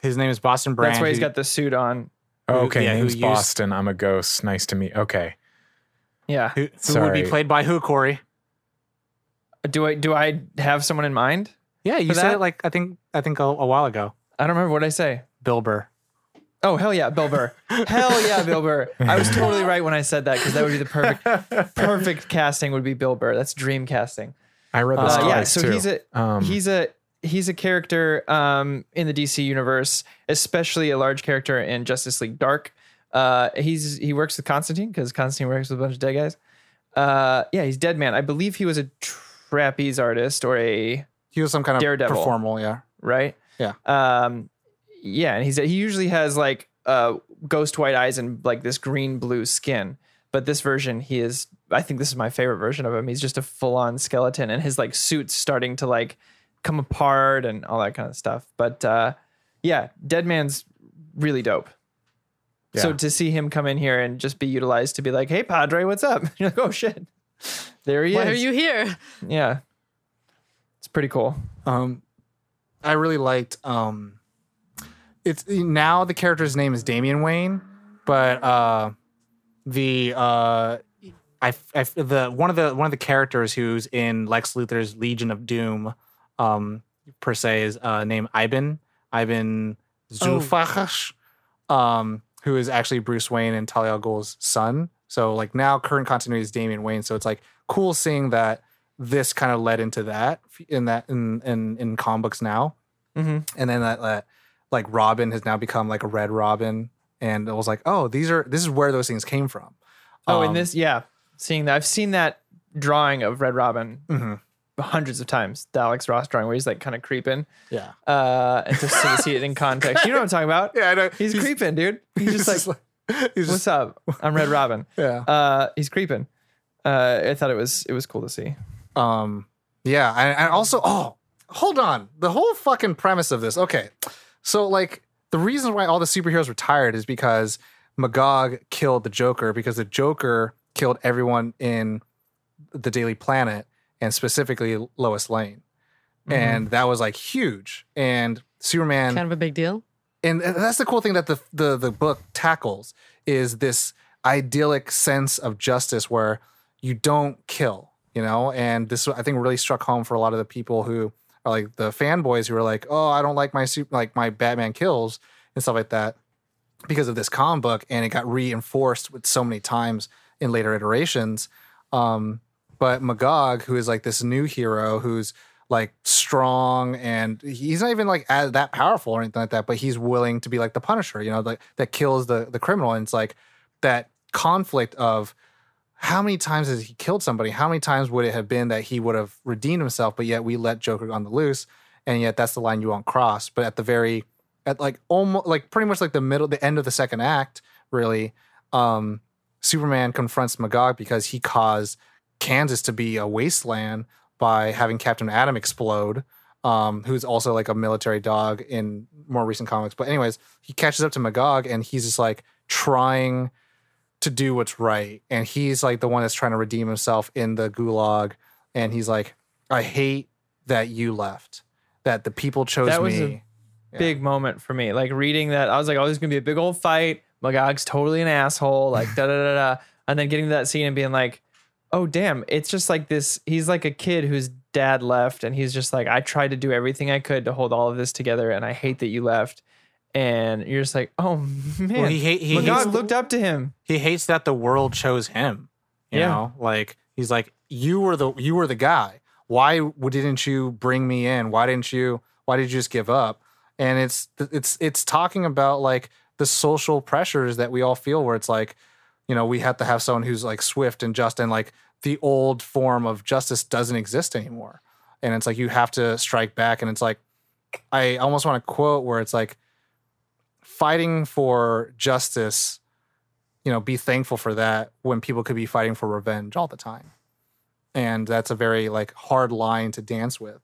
His name is Boston Brand. That's why he's got the suit on. Oh, okay, yeah, name's Boston. Used... I'm a ghost. Nice to meet. Okay. Yeah. Who, who would be played by who, Corey? Do I do I have someone in mind? Yeah, you said that? it like I think I think a, a while ago. I don't remember what I say. Bill Burr. Oh, hell yeah, Bill Burr. Hell yeah, Bill Burr. I was totally right when I said that, because that would be the perfect perfect casting would be Bill Burr. That's dream casting. I read this uh, yeah, so too. he's a um, he's a he's a character um, in the D C universe, especially a large character in Justice League Dark. Uh, he's he works with Constantine, because Constantine works with a bunch of dead guys. Uh, yeah, he's Deadman. I believe he was a trapeze artist or a he was some kind Daredevil, of performal, yeah, right, yeah, um, yeah, and he's he usually has like uh, ghost white eyes and like this green blue skin. But this version, he is, I think this is my favorite version of him. He's just a full-on skeleton, and his like suit's starting to like come apart and all that kind of stuff. But uh, yeah, Deadman's really dope. Yeah. So to see him come in here and just be utilized to be like, hey, Padre, what's up? You're like, oh, shit. There he Why is. Why are you here? Yeah. It's pretty cool. Um, I really liked, um, it's now the character's name is Damian Wayne, but... Uh, The uh, I, I the one of the one of the characters who's in Lex Luthor's Legion of Doom, um, per se is uh, named Ivan Ivan Zufash, oh. um, who is actually Bruce Wayne and Talia al Ghul's son. So like now current continuity is Damian Wayne. So it's like cool seeing that this kind of led into that in that in in, in comic books now, mm-hmm. and then that, that like Robin has now become like a Red Robin. And it was like, oh, these are this is where those things came from. Oh, um, and this, yeah, seeing that I've seen that drawing of Red Robin mm-hmm. hundreds of times. The Alex Ross drawing where he's like kind of creeping. Yeah, uh, and just to see it in context, you know what I'm talking about. Yeah, I know. He's, he's creeping, dude. He's, he's just like, like he's what's just, up? I'm Red Robin. Yeah, uh, he's creeping. Uh, I thought it was it was cool to see. Um, yeah, and also, oh, hold on, the whole fucking premise of this. Okay, so like. The reason why all the superheroes were tired is because Magog killed the Joker, because the Joker killed everyone in the Daily Planet, and specifically Lois Lane. Mm-hmm. And that was like huge. And Superman... Kind of a big deal. And that's the cool thing that the, the, the book tackles, is this idyllic sense of justice where you don't kill, you know? And this, I think, really struck home for a lot of the people who... Or like the fanboys who are like, oh, I don't like my super, like my Batman kills and stuff like that because of this comic book, and it got reinforced with so many times in later iterations. Um, but Magog, who is like this new hero who's like strong, and he's not even like as, that powerful or anything like that, but he's willing to be like the Punisher, you know, like that kills the the criminal. And it's like that conflict of how many times has he killed somebody? How many times would it have been that he would have redeemed himself, but yet we let Joker on the loose, and yet that's the line you won't cross. But at the very, at like almost, like pretty much like the middle, the end of the second act, really, um, Superman confronts Magog because he caused Kansas to be a wasteland by having Captain Atom explode, um, who's also like a military dog in more recent comics. But anyways, he catches up to Magog, and he's just like trying to do what's right. And he's like the one that's trying to redeem himself in the gulag. And he's like, I hate that you left, that the people chose me. That was me. a yeah. big moment for me. Like reading that, I was like, oh, this is going to be a big old fight. Magog's totally an asshole. Like da, da, da, da. And then getting to that scene and being like, oh damn, it's just like this. He's like a kid whose dad left. And he's just like, I tried to do everything I could to hold all of this together, and I hate that you left. And you're just like, oh man, well, he hate, he Magog hates, looked up to him. He hates that the world chose him. You yeah. know, like he's like, you were the you were the guy. Why didn't you bring me in? Why didn't you? Why did you just give up? And it's it's it's talking about like the social pressures that we all feel, where it's like, you know, we have to have someone who's like swift and just, and like the old form of justice doesn't exist anymore. And it's like you have to strike back. And it's like, I almost want to quote where it's like, fighting for justice, you know, be thankful for that when people could be fighting for revenge all the time. and that's a very like hard line to dance with.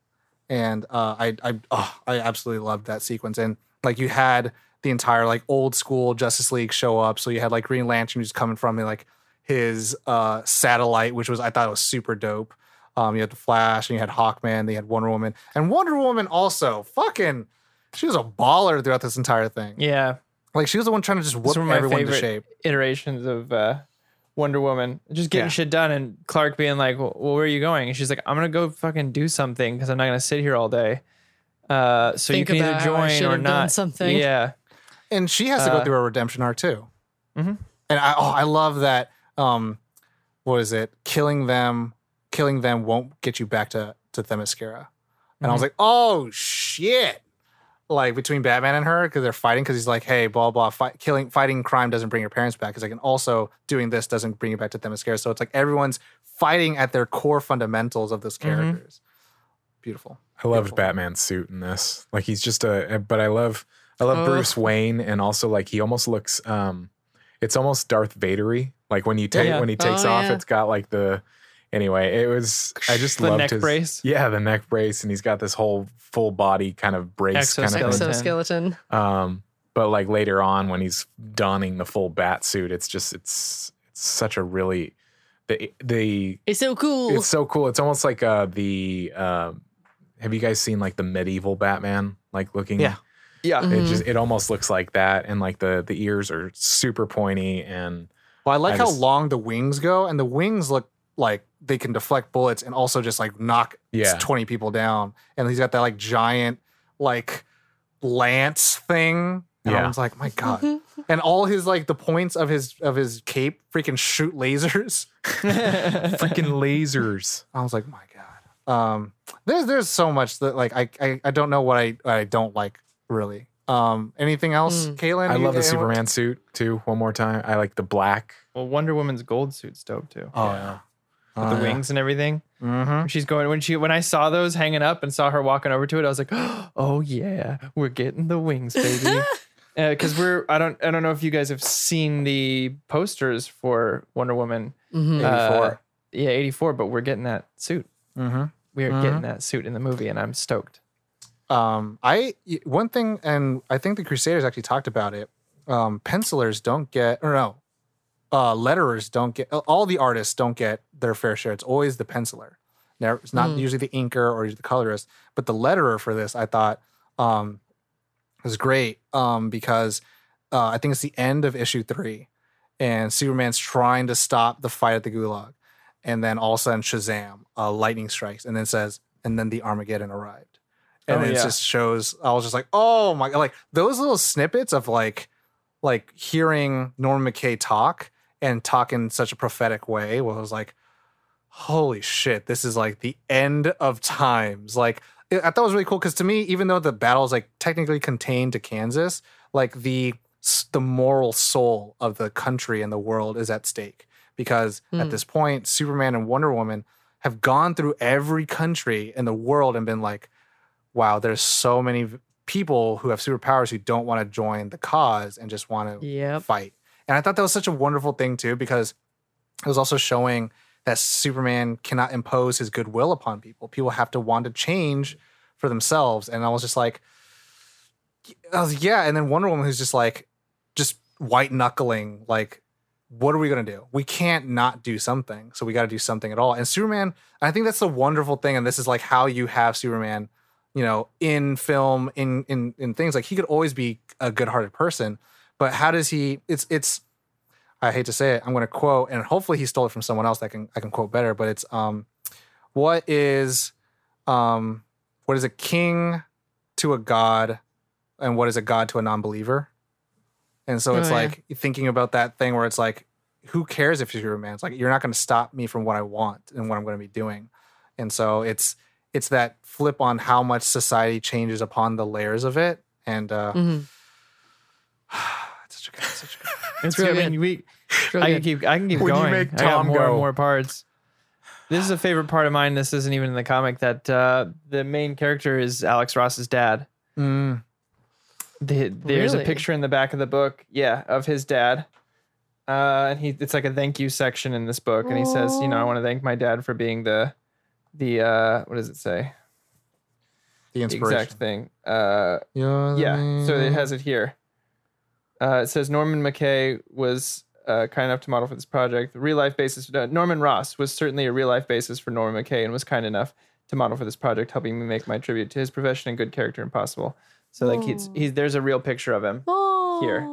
And uh, I I oh, I absolutely loved that sequence. And like you had the entire like old school Justice League show up, so you had like Green Lantern who's coming from like his uh, satellite, which was I thought it was super dope. Um, you had the Flash, and you had Hawkman, they had Wonder Woman, and Wonder Woman also fucking she was a baller throughout this entire thing. Yeah, like she was the one trying to just whoop everyone to shape. Iterations of uh, Wonder Woman just getting yeah. shit done, and Clark being like, "Well, where are you going?" And she's like, "I'm gonna go fucking do something because I'm not gonna sit here all day." Uh, so Think you can either join or not. Something. Yeah, and she has to go uh, through a redemption arc too. Mm-hmm. And I, oh, I love that. Um, what is it? Killing them. Killing them won't get you back to, to Themyscira. And mm-hmm. I was like, oh, shit. Like, between Batman and her, because they're fighting, because he's like, hey, blah, blah, fight, killing, fighting crime doesn't bring your parents back. He's like, and also doing this doesn't bring you back to Themyscira. So it's like everyone's fighting at their core fundamentals of those characters. Mm-hmm. Beautiful. I loved Beautiful. Batman's suit in this. Like, he's just a, but I love, I love oh. Bruce Wayne, and also, like, he almost looks, um, it's almost Darth Vader-y. Like, when, you take, yeah. when he takes oh, off, yeah. it's got, like, the... Anyway, it was, I just the loved neck his, brace. Yeah, the neck brace. And he's got this whole full body kind of brace. Exoskeleton. Kind of Exoskeleton. Um, but like later on when he's donning the full bat suit, it's just, it's, it's such a really, the, the. It's so cool. It's so cool. It's almost like uh, the, uh, have you guys seen like the medieval Batman? Like looking. Yeah. Yeah. It mm-hmm. just, it almost looks like that. And like the, the ears are super pointy. And. Well, I like I just, how long the wings go, and the wings look like they can deflect bullets and also just like knock yeah. twenty people down. And he's got that like giant like lance thing. And yeah. I was like, my God. And all his like the points of his of his cape freaking shoot lasers. Freaking lasers. I was like, my God. Um, there's there's so much that like I I, I don't know what I, I don't like really. Um, anything else, mm. Caitlin? I love the Superman one? suit too. One more time. I like the black. Well, Wonder Woman's gold suit's dope too. Oh yeah. yeah. With the uh, wings and everything. Mm-hmm. She's going when she when I saw those hanging up and saw her walking over to it, I was like, oh yeah, we're getting the wings, baby. Because uh, we're I don't I don't know if you guys have seen the posters for Wonder Woman. Mm-hmm. eighty-four Uh, yeah, eighty-four But we're getting that suit. Mm-hmm. We are mm-hmm. getting that suit in the movie, and I'm stoked. Um, I one thing, and I think the Crusaders actually talked about it. Um, pencilers don't get or no. Uh, letterers don't get, all the artists don't get their fair share. It's always the penciler. Never, it's not mm. usually the inker or the colorist, but the letterer for this, I thought, um, was great um, because uh, I think it's the end of issue three, and Superman's trying to stop the fight at the Gulag, and then all of a sudden Shazam, uh, lightning strikes, and then says, and then the Armageddon arrived. And oh, it yeah. just shows, I was just like, oh my God, like those little snippets of like, like hearing Norman McKay talk, and talk in such a prophetic way where I was like, holy shit, this is like the end of times. Like, I thought it was really cool because to me, even though the battle is like technically contained to Kansas, like the the moral soul of the country and the world is at stake. Because mm. at this point, Superman and Wonder Woman have gone through every country in the world and been like, wow, there's so many people who have superpowers who don't want to join the cause and just want to yep. fight. And I thought that was such a wonderful thing, too, because it was also showing that Superman cannot impose his goodwill upon people. People have to want to change for themselves. And I was just like, I was like, yeah. And then Wonder Woman who's just like, just white knuckling, like, what are we going to do? We can't not do something. So we got to do something at all. And Superman, I think that's the wonderful thing. And this is like how you have Superman, you know, in film, in in in things like he could always be a good-hearted person. But how does he, it's, it's, I hate to say it, I'm going to quote, and hopefully he stole it from someone else that can, I can quote better, but it's, um, what is, um, what is a king to a god and what is a god to a non-believer? And so it's oh, like yeah. thinking about that thing where it's like, who cares if you're a man? It's like, you're not going to stop me from what I want and what I'm going to be doing. And so it's, it's that flip on how much society changes upon the layers of it. And, uh, mm-hmm. It's such a good, such a good. It's really, I mean, we, really I can keep, I can keep when going. You make Tom I got more go. and more parts. This is a favorite part of mine. This isn't even in the comic. That uh, the main character is Alex Ross's dad. Mm. The, there's really? a picture in the back of the book, yeah, of his dad, Uh, and he, it's like a thank you section in this book. And he says, you know, I want to thank my dad for being the, the, uh, what does it say? The inspiration. The exact thing. Uh, You're yeah. Man. So it has it here. Uh, it says Norman McKay was uh, kind enough to model for this project. The real life basis. Uh, Norman Ross was certainly a real life basis for Norman McKay and was kind enough to model for this project, helping me make my tribute to his profession and good character impossible. So like he's, he's, there's a real picture of him Aww. Here.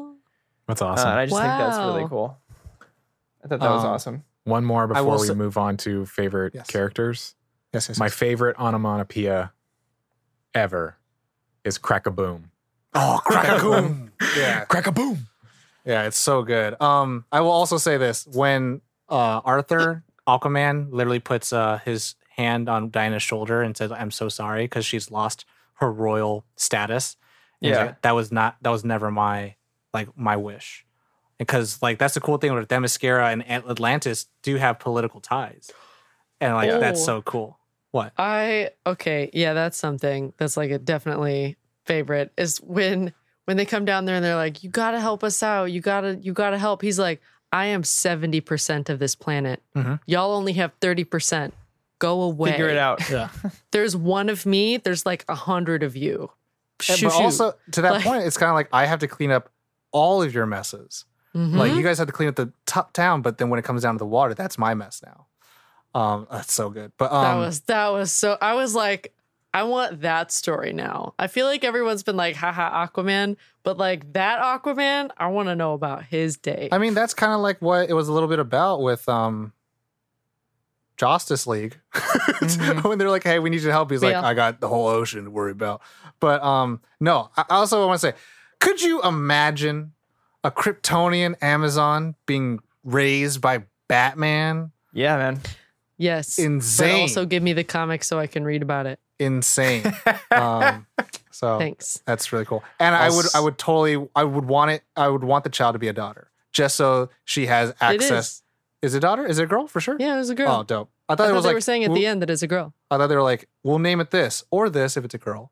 That's awesome. Uh, and I just wow. think that's really cool. I thought that um, was awesome. One more before we s- move on to favorite yes. characters. Yes, yes, My yes. favorite onomatopoeia ever is crack-a-boom. Oh, crack-a-boom. yeah. Crack-a-boom. Yeah, it's so good. Um, I will also say this. When uh, Arthur, Aquaman, literally puts uh, his hand on Diana's shoulder and says, I'm so sorry, because she's lost her royal status. And yeah. Like, that was not, that was never my... like my wish, because like that's the cool thing with Themyscira and Atlantis do have political ties, and like oh. that's so cool. What I okay, yeah, that's something that's like a definitely favorite is when when they come down there and they're like, you gotta help us out, you gotta you gotta help. He's like, I am seventy percent of this planet. Mm-hmm. Y'all only have thirty percent. Go away. Figure it out. Yeah. There's one of me. There's like a hundred of you. Shoot, but also shoot. to that like, point, it's kind of like I have to clean up all of your messes. Mm-hmm. Like, you guys have to clean up the top town, but then when it comes down to the water, that's my mess now. Um, that's so good. But um, that was that was so. I was like, I want that story now. I feel like everyone's been like, haha, Aquaman, but like that Aquaman, I want to know about his day. I mean, that's kind of like what it was a little bit about with um, Justice League. Mm-hmm. When they're like, hey, we need your help. He's yeah. like, I got the whole ocean to worry about. But um, no, I also want to say, could you imagine a Kryptonian Amazon being raised by Batman? Yeah, man. Yes. Insane. But also give me the comic so I can read about it. Insane. um, so thanks. That's really cool. And I'll I would, I would totally, I would want it. I would want the child to be a daughter, just so she has access. It is. Is it a daughter? Is it a girl for sure? Yeah, it was a girl. Oh, dope. I thought, I thought it was they like, were saying at we'll, the end that it's a girl. I thought they were like, we'll name it this or this if it's a girl.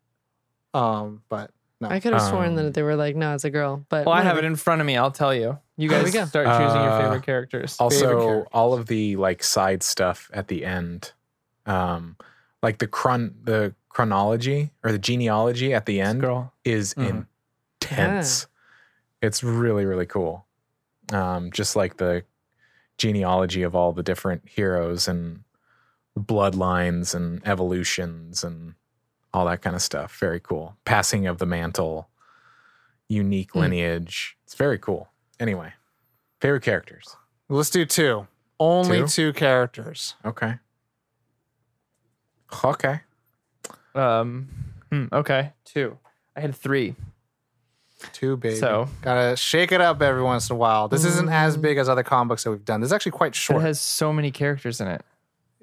Um, but. No. I could have sworn um, that they were like, no, it's a girl. But well, whatever. I have it in front of me. I'll tell you. You guys start choosing uh, your favorite characters. Also, favorite characters. All of the like side stuff at the end, um, like the chron the chronology or the genealogy at the end is mm-hmm. intense. Yeah. It's really really cool. Um, just like the genealogy of all the different heroes and bloodlines and evolutions and. All that kind of stuff. Very cool. Passing of the mantle, unique lineage. Mm. It's very cool. Anyway, favorite characters. Let's do two. Only two, two characters. Okay. Okay. Um. Okay. Two. I had three. Two, baby. So gotta shake it up every once in a while. This mm. isn't as big as other comic books that we've done. This is actually quite short. It has so many characters in it.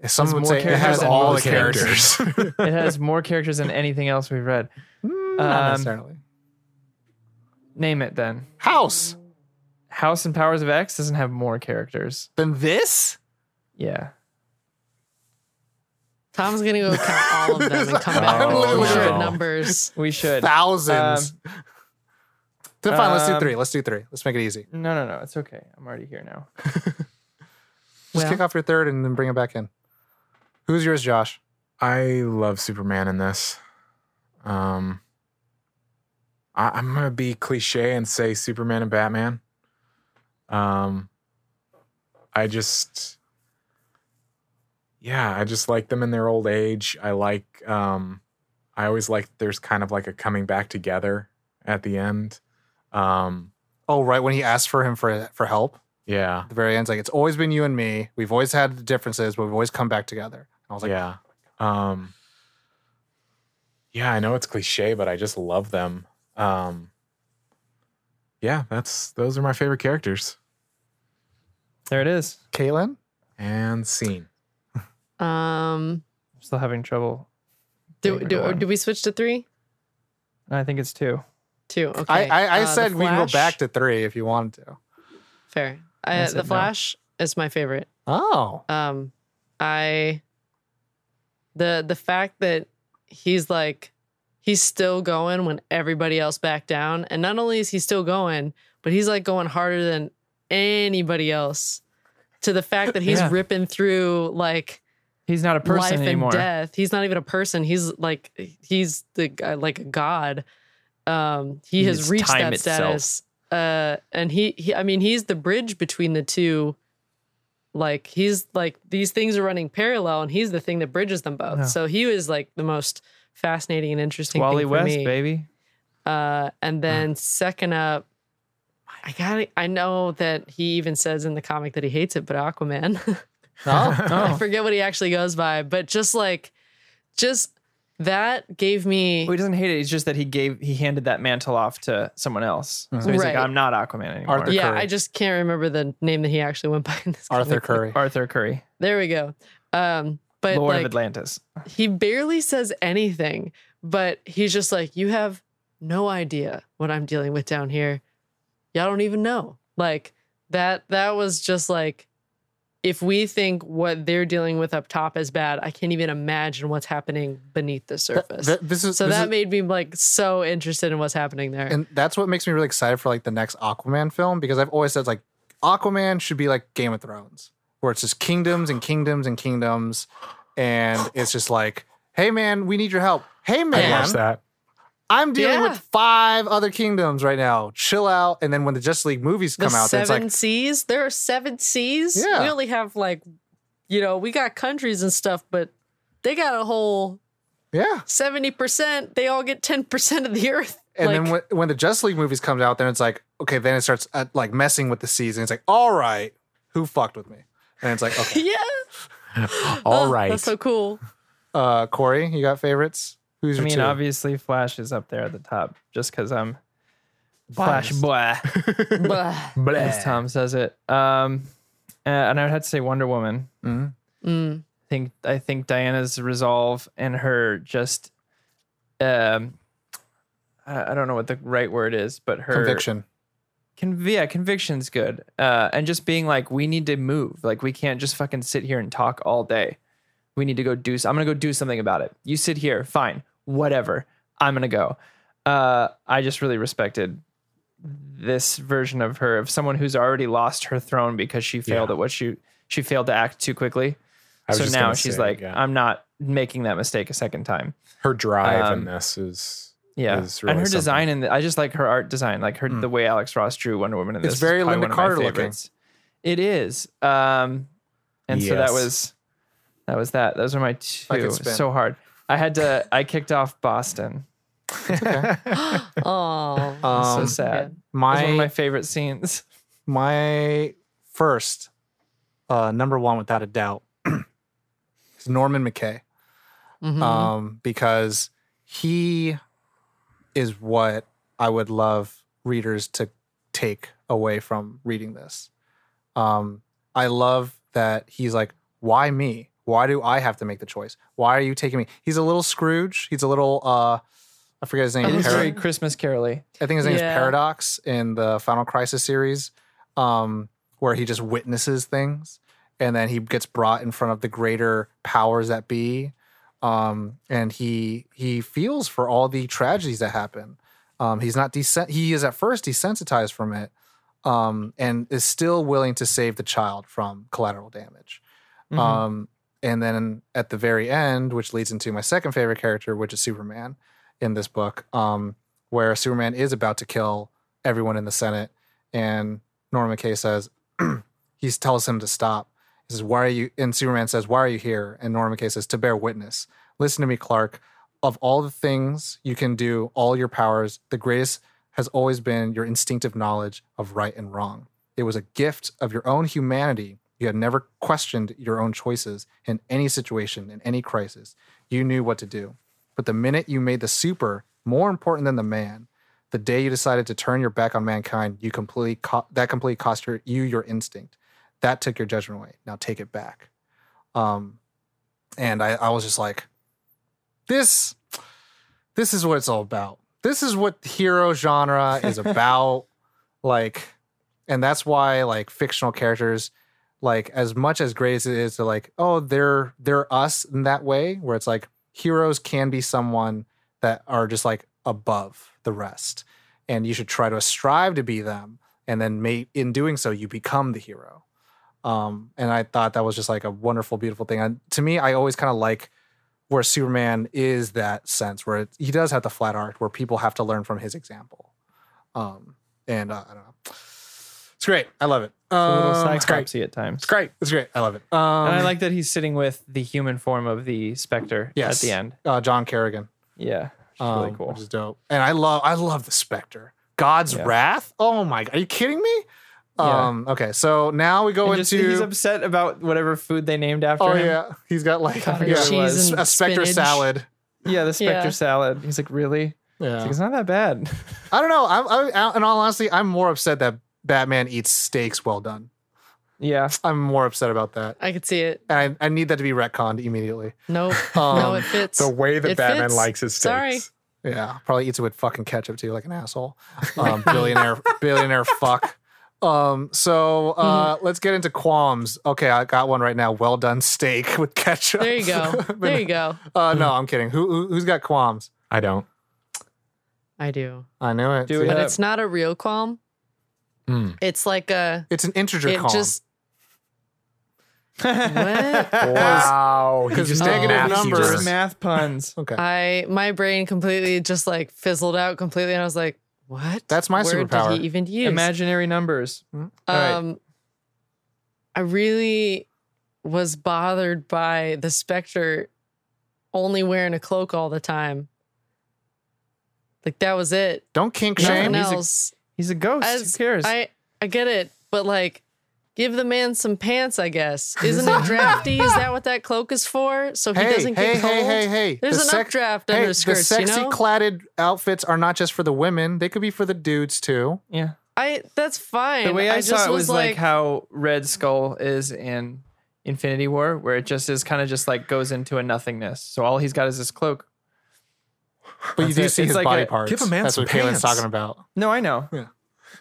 Some would say it has all the characters. characters. It has more characters than anything else we've read. Mm, not um, necessarily. Name it then. House. House and Powers of X doesn't have more characters than this? Yeah. Tom's going to go count all of them and come back with oh, no. no. numbers. We should. Thousands. Um, so fine, um, let's do three. Let's do three. Let's make it easy. No, no, no. It's okay. I'm already here now. Just well. kick off your third and then bring it back in. Who's yours, Josh? I love Superman in this. Um, I, I'm going to be cliche and say Superman and Batman. Um, I just, yeah, I just like them in their old age. I like, um, I always like there's kind of like a coming back together at the end. Um, oh, right. When he asked for him for, for help. Yeah. At the very end's like, it's always been you and me. We've always had differences, but we've always come back together. And I was like, yeah. Um, yeah, I know it's cliche, but I just love them. Um, yeah, that's those are my favorite characters. There it is. Caitlin? And scene. Um, I'm still having trouble. Do do, do we switch to three? I think it's two. Two, okay. I, I, I uh, said we can go back to three if you wanted to. Fair. I, the Flash no. is my favorite. Oh. Um, I the the fact that he's like he's still going when everybody else backed down, and not only is he still going, but he's like going harder than anybody else, to the fact that he's yeah. ripping through like he's not a person life anymore. And death. He's not even a person. He's like he's the uh, like a god. Um, he has it's reached that itself. status, uh, and he, he I mean he's the bridge between the two. Like he's like these things are running parallel, and he's the thing that bridges them both. Yeah. So he was like the most fascinating and interesting Wally thing for West, me. baby. Uh, and then yeah. second up, I got I know that he even says in the comic that he hates it, but Aquaman. oh, oh. I forget what he actually goes by, but just like, just that gave me. Well, he doesn't hate it. It's just that he gave he handed that mantle off to someone else. Mm-hmm. So he's right. like, I'm not Aquaman anymore. Arthur yeah, Curry. I just can't remember the name that he actually went by in this comic. Arthur Curry. Arthur Curry. There we go. Um, but Lord like, of Atlantis. He barely says anything, but he's just like, you have no idea what I'm dealing with down here. Y'all don't even know. Like that, that was just like, if we think what they're dealing with up top is bad, I can't even imagine what's happening beneath the surface. That, that, this is, so this that is, made me like so interested in what's happening there. And that's what makes me really excited for like the next Aquaman film, because I've always said like Aquaman should be like Game of Thrones, where it's just kingdoms and kingdoms and kingdoms. And it's just like, hey man, we need your help. Hey man. I watched that. I'm dealing yeah. with five other kingdoms right now. Chill out. And then when the Justice League movies come the out, seven that's like... seas? There are seven seas? Yeah. We only have like, you know, we got countries and stuff, but they got a whole yeah. seventy percent. They all get ten percent of the earth. And like, then when, when the Justice League movies comes out, then it's like, okay, then it starts uh, like messing with the seas. And it's like, all right, who fucked with me? And it's like, okay. yeah. all oh, right. That's so cool. Uh, Corey, you got favorites? Who's I mean, two? Obviously, Flash is up there at the top just because I'm Flash boy. As Tom says it. Um, and I would have to say Wonder Woman. Mm. Mm. I think I think Diana's resolve and her just, um, I, I don't know what the right word is, but her conviction. Conv- yeah, conviction's good. Uh, and just being like, we need to move. Like, we can't just fucking sit here and talk all day. We need to go do. I'm gonna go do something about it. You sit here, fine, whatever. I'm gonna go. Uh, I just really respected this version of her, of someone who's already lost her throne because she failed yeah. at what she she failed to act too quickly. So now she's say, like, yeah. I'm not making that mistake a second time. Her drive um, in this is yeah, is really and her something. Design and I just like her art design, like her mm. the way Alex Ross drew Wonder Woman in this. It's very Linda Carter looking. It is, um, and yes. so that was. That was that. Those are my two. So hard. I had to. I kicked off Boston. Okay. oh, um, so sad. My was one of my favorite scenes. My first, uh, number one without a doubt, is Norman McKay, mm-hmm. um, because he is what I would love readers to take away from reading this. Um, I love that he's like, why me? Why do I have to make the choice? Why are you taking me? He's a little Scrooge. He's a little, uh, I forget his name. He's Par- very Christmas Carol-y. I think his name yeah. is Paradox in the Final Crisis series, um, where he just witnesses things. And then he gets brought in front of the greater powers that be. Um, and he he feels for all the tragedies that happen. Um, he's not desen- He is at first desensitized from it, um, and is still willing to save the child from collateral damage. Mm-hmm. Um And then at the very end, which leads into my second favorite character, which is Superman in this book, um, where Superman is about to kill everyone in the Senate. And Norman McKay says, he tells him to stop. He says, why are you, and Superman says, why are you here? And Norman McKay says, to bear witness. Listen to me, Clark. Of all the things you can do, all your powers, the greatest has always been your instinctive knowledge of right and wrong. It was a gift of your own humanity. You had never questioned your own choices in any situation, in any crisis. You knew what to do. But the minute you made the super more important than the man, the day you decided to turn your back on mankind, you completely co- that completely cost your, you your instinct. That took your judgment away. Now take it back. Um, and I, I was just like, this, this is what it's all about. This is what the hero genre is about. Like, and that's why like fictional characters... Like as much as great as it is to like, oh, they're they're us in that way, where it's like heroes can be someone that are just like above the rest, and you should try to strive to be them and then may, in doing so, you become the hero. Um, and I thought that was just like a wonderful, beautiful thing. And to me, I always kind of like where Superman is that sense where it, he does have the flat arc where people have to learn from his example. Um, and uh, I don't know. It's great. I love it. Um, it's a little psychopsy at times. It's great. It's great. I love it. Um, and I like that he's sitting with the human form of the Spectre yes. at the end. Uh, John Kerrigan. Yeah. Um, really cool. Which is dope. And I love I love the Spectre. God's yeah. wrath? Oh my God. Are you kidding me? Yeah. Um, okay, so now we go and into... Just, he's upset about whatever food they named after oh, him. Oh, yeah. He's got like yeah, cheese and a Spectre spinach. salad. Yeah, the Spectre yeah. salad. He's like, really? Yeah. It's, like, it's not that bad. I don't know. I'm, I, in all honesty, I'm more upset that Batman eats steaks well done. Yeah. I'm more upset about that. I could see it. And I, I need that to be retconned immediately. No, nope. um, no, it fits. The way that it Batman fits. likes his steaks. Sorry. Yeah, probably eats it with fucking ketchup too, like an asshole. Um, billionaire, billionaire fuck. Um, so uh, mm-hmm. let's get into qualms. Okay, I got one right now. Well done steak with ketchup. There you go. but, there you go. Uh, no, I'm kidding. Who, who, who's got qualms? I don't. I do. I knew it. Do it but up. It's not a real qualm. Mm. It's like a... It's an integer it qualm. Just, what? Wow. Because just negative oh, numbers. Just math puns. Okay. I My brain completely just like fizzled out completely and I was like, what? That's my Where superpower. Did he even use? Imaginary numbers. Hmm? Um, right. I really was bothered by the Spectre only wearing a cloak all the time. Like that was it. Don't kink shame. He's a, he's a ghost. As, Who cares? I, I get it, but like give the man some pants, I guess. Isn't it drafty? Is that what that cloak is for? So he hey, doesn't get hey, cold? Hey, hey, hey, hey. There's the an updraft sec- under hey, skirts, the sexy you know? cladded outfits are not just for the women. They could be for the dudes, too. Yeah. I. That's fine. The way I, I saw just it was, was like, like how Red Skull is in Infinity War, where it just is kind of just like goes into a nothingness. So all he's got is this cloak. But that's you do it. see it's his like body a, parts. Give a man that's some pants. That's what Caitlin's talking about. No, I know. Yeah.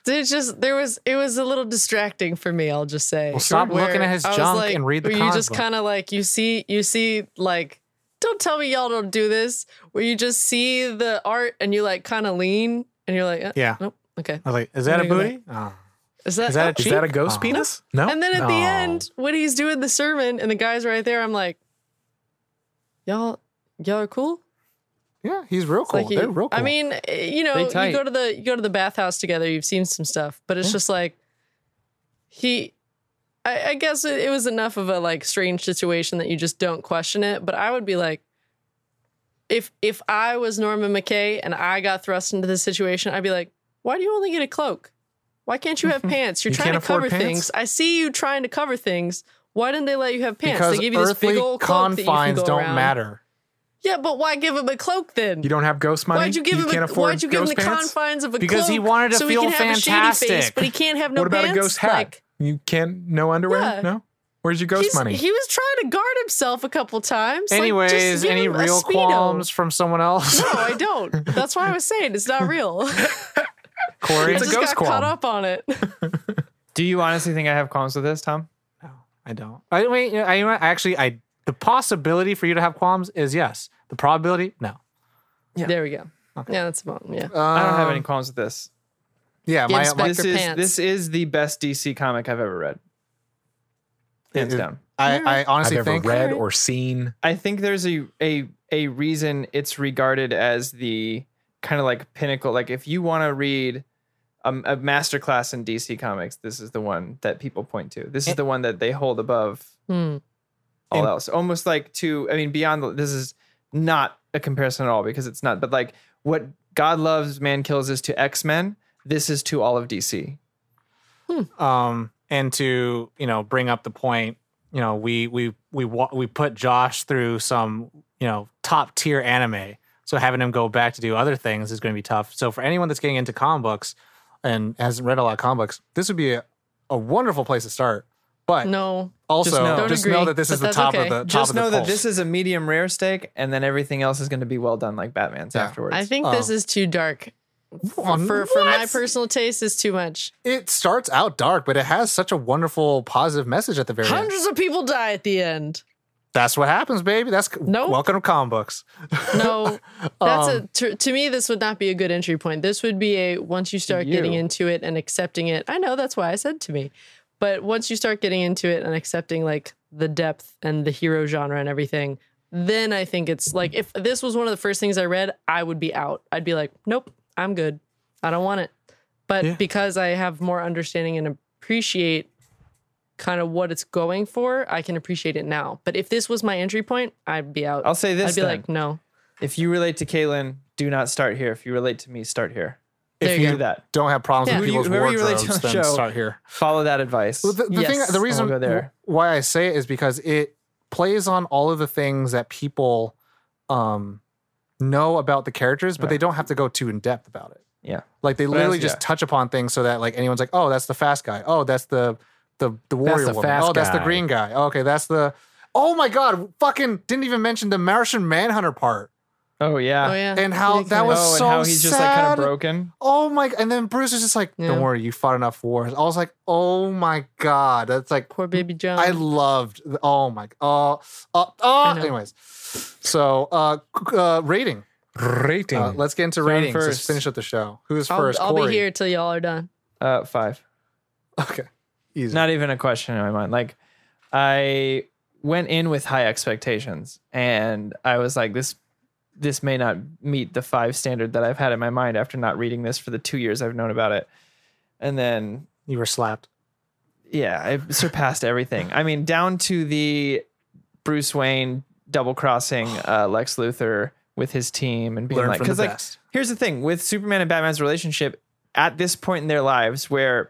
It's just there was it was a little distracting for me. I'll just say. Well, stop Where looking at his junk like, and read the. You just kind of like you see you see like don't tell me y'all don't do this. Where you just see the art and you like kind of lean and you're like uh, yeah nope okay. I was like, is that and a booty? Like, oh. Is that is that, oh, a, is that a ghost oh. penis? No. no. And then at no. the end when he's doing the sermon and the guy's right there, I'm like, y'all y'all are cool. Yeah, he's real cool. Like he, They're real cool. I mean, you know, you go to the you go to the bathhouse together. You've seen some stuff, but it's yeah. just like he. I, I guess it, it was enough of a like strange situation that you just don't question it. But I would be like, if if I was Norman McKay and I got thrust into this situation, I'd be like, why do you only get a cloak? Why can't you have pants? You're you trying to cover pants? things. I see you trying to cover things. Why didn't they let you have pants? Because they give you this big old cloak that you can go don't around. matter. Yeah, but why give him a cloak then? You don't have ghost money? Why'd you give you him, a, why'd you give him the pants? confines of a because cloak? Because he wanted to so feel fantastic. Face, but he can't have no pants. What about pants? a ghost hat? Like, you can't, no underwear? Yeah. No? Where's your ghost He's, money? He was trying to guard himself a couple times. Anyways, like, any real qualms from someone else? No, I don't. That's why I was saying it's not real. Corey, it's a ghost qualm. I just got caught up on it. Do you honestly think I have qualms with this, Tom? No, I don't. I mean, I actually, I The possibility for you to have qualms is yes. The probability, no. Yeah. There we go. Okay. Yeah, that's about yeah. Um, I don't have any qualms with this. Yeah, my, my this is pants. this is the best D C comic I've ever read. Hands it, down. I, I honestly I've think I've ever read or seen. I think there's a a a reason it's regarded as the kind of like pinnacle. Like if you want to read a, a masterclass in D C comics, this is the one that people point to. This is the one that they hold above. Hmm. All and, else almost like to I mean beyond the, this is not a comparison at all because it's not but like what God loves man kills is to X-Men this is to all of D C hmm. um and to you know bring up the point you know we we we we put Josh through some you know top tier anime so having him go back to do other things is going to be tough so for anyone that's getting into comic books and hasn't read a lot of comic books this would be a, a wonderful place to start. But no, also just know, just agree, know that this is the top okay. of the top just of the know pulse. That this is a medium rare steak, and then everything else is going to be well done, like Batman's yeah. afterwards. I think oh. this is too dark for for, for my personal taste. Is too much. It starts out dark, but it has such a wonderful positive message at the very Hundreds end. Hundreds of people die at the end. That's what happens, baby. That's nope. welcome to comic books. No, That's um, a, to, to me, this would not be a good entry point. This would be a, once you start you. getting into it and accepting it. I know, that's why I said to me. But once you start getting into it and accepting like the depth and the hero genre and everything, then I think it's like, if this was one of the first things I read, I would be out. I'd be like, nope, I'm good. I don't want it. But yeah. because I have more understanding and appreciate kind of what it's going for, I can appreciate it now. But if this was my entry point, I'd be out. I'll say this, I'd be then. like, no. If you relate to Caitlin, do not start here. If you relate to me, start here. If there you, you do that, don't have problems yeah. with people's Whoever wardrobes, you relate to then show, start here. Follow that advice. Well, the, the, yes. thing, the reason go there. why I say it is because it plays on all of the things that people um, know about the characters, but right. they don't have to go too in depth about it. Yeah, like they but literally just yeah. touch upon things so that like anyone's like, oh, that's the fast guy. Oh, that's the the the warrior that's the woman. Oh, that's guy. the green guy. Oh, okay, that's the. Oh my god, fucking didn't even mention the Martian Manhunter part. Oh yeah. oh, yeah. And how that was oh, so and how he's sad. just like kind of broken. Oh my, and then Bruce is just like, yeah. don't worry, you fought enough wars. I was like, oh my God. That's like, poor baby John. I loved, oh my, oh, oh, oh. Anyways. So, uh, uh, rating. Rating. Uh, let's get into John ratings. First. Let's finish up the show. Who's I'll, first? I'll Corey. be here till y'all are done. Uh, five. Okay. Easy. Not even a question in my mind. Like, I went in with high expectations and I was like, this This may not meet the five standard that I've had in my mind after not reading this for the two years I've known about it. And then... You were slapped. Yeah, I surpassed everything. I mean, down to the Bruce Wayne double-crossing uh, Lex Luthor with his team and being Learn like... Because like, here's the thing. With Superman and Batman's relationship, at this point in their lives where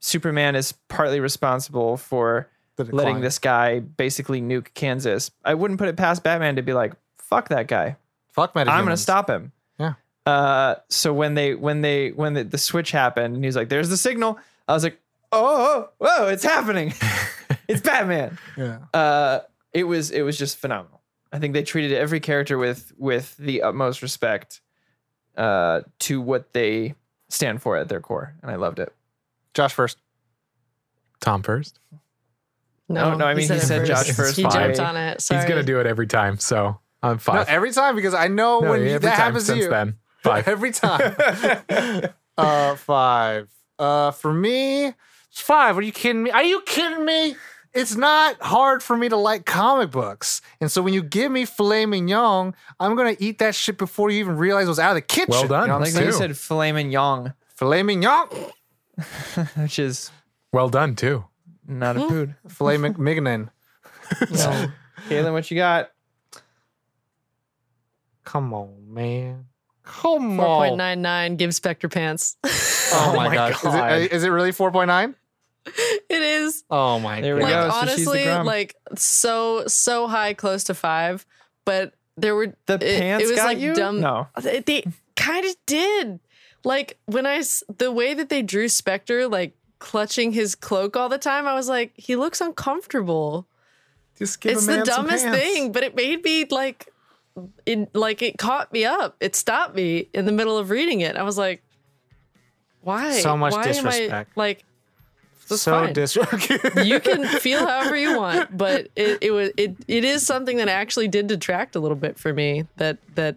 Superman is partly responsible for letting this guy basically nuke Kansas, I wouldn't put it past Batman to be like, fuck that guy. Fuck I'm going to stop him. Yeah. Uh, so when they, when they, when the, the switch happened and he was like, there's the signal. I was like, oh, whoa, oh, oh, it's happening. It's Batman. Yeah. Uh, it was, it was just phenomenal. I think they treated every character with, with the utmost respect, uh, to what they stand for at their core. And I loved it. Josh first. Tom first. No, no, no I mean, he said, he said Josh first. He jumped on it. Sorry. He's going to do it every time. So. I'm five. No, every time, because I know no, when you, that happens to you. Since then. Five. Every time. uh, five. Uh, for me, it's five. Are you kidding me? Are you kidding me? It's not hard for me to like comic books. And so when you give me filet mignon, I'm going to eat that shit before you even realize it was out of the kitchen. Well done. You know like you said filet mignon. Filet mignon. Which is... Well done, too. Not a food. Filet mignon. Well, Caitlin, what you got? Come on, man. Come four. on. four point nine nine, give Spectre pants. Oh my gosh. God. Is it, is it really four point nine? It is. Oh my there God. Like, go. Honestly, so like so, so high, close to five, but there were... The it, pants it was got like you? Dumb. No. They, they kind of did. Like when I, the way that they drew Spectre, like clutching his cloak all the time, I was like, he looks uncomfortable. Just give it's the dumbest thing, but it made me like... It, like it caught me up. It stopped me in the middle of reading it. I was like, why? So much why disrespect. I, like, so disrespect. You can feel however you want, but it, it was it it is something that actually did detract a little bit for me. That that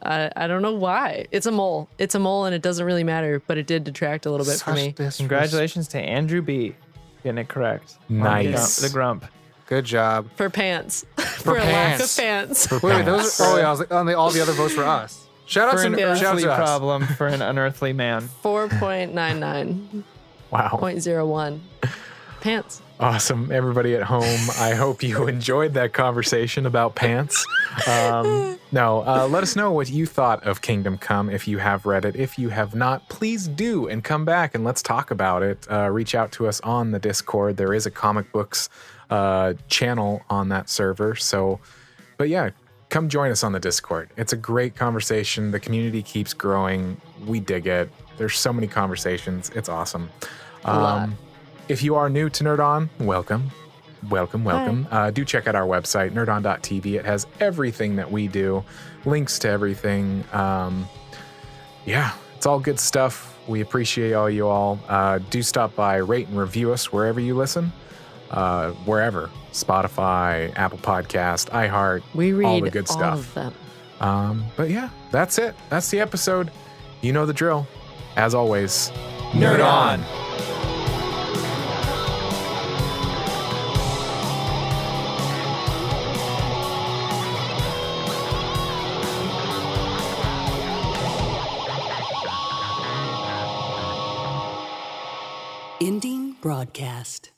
I I don't know why. It's a mole. It's a mole, and it doesn't really matter. But it did detract a little bit Such for me. Disrespect. Congratulations to Andrew B. Getting it correct. Nice. The grump. Good job. For pants. For, for pants. lack of pants. For Wait, pants. those are, oh, yeah, I was like, only, all the other votes were us. Shout out to an unearthly problem for an unearthly man. four point nine nine. Wow. zero point zero one. Pants. Awesome. Everybody at home, I hope you enjoyed that conversation about pants. Um, no, uh, let us know what you thought of Kingdom Come if you have read it. If you have not, please do and come back and let's talk about it. Uh, reach out to us on the Discord. There is a comic books uh channel on that server, so but yeah come join us on the Discord. It's a great conversation. The community keeps growing. We dig it. There's so many conversations. It's awesome. Um if you are new to Nerd On, welcome welcome welcome Hi. uh do check out our website, nerd on dot t v. It has everything that we do, links to everything. Um yeah it's all good stuff. We appreciate all you all. Uh do stop by, rate and review us wherever you listen. Uh, wherever, Spotify, Apple Podcast, iHeart, we read all the good all stuff. Of them. Um, but yeah, that's it. That's the episode. You know the drill. As always, Nerd On! Ending broadcast.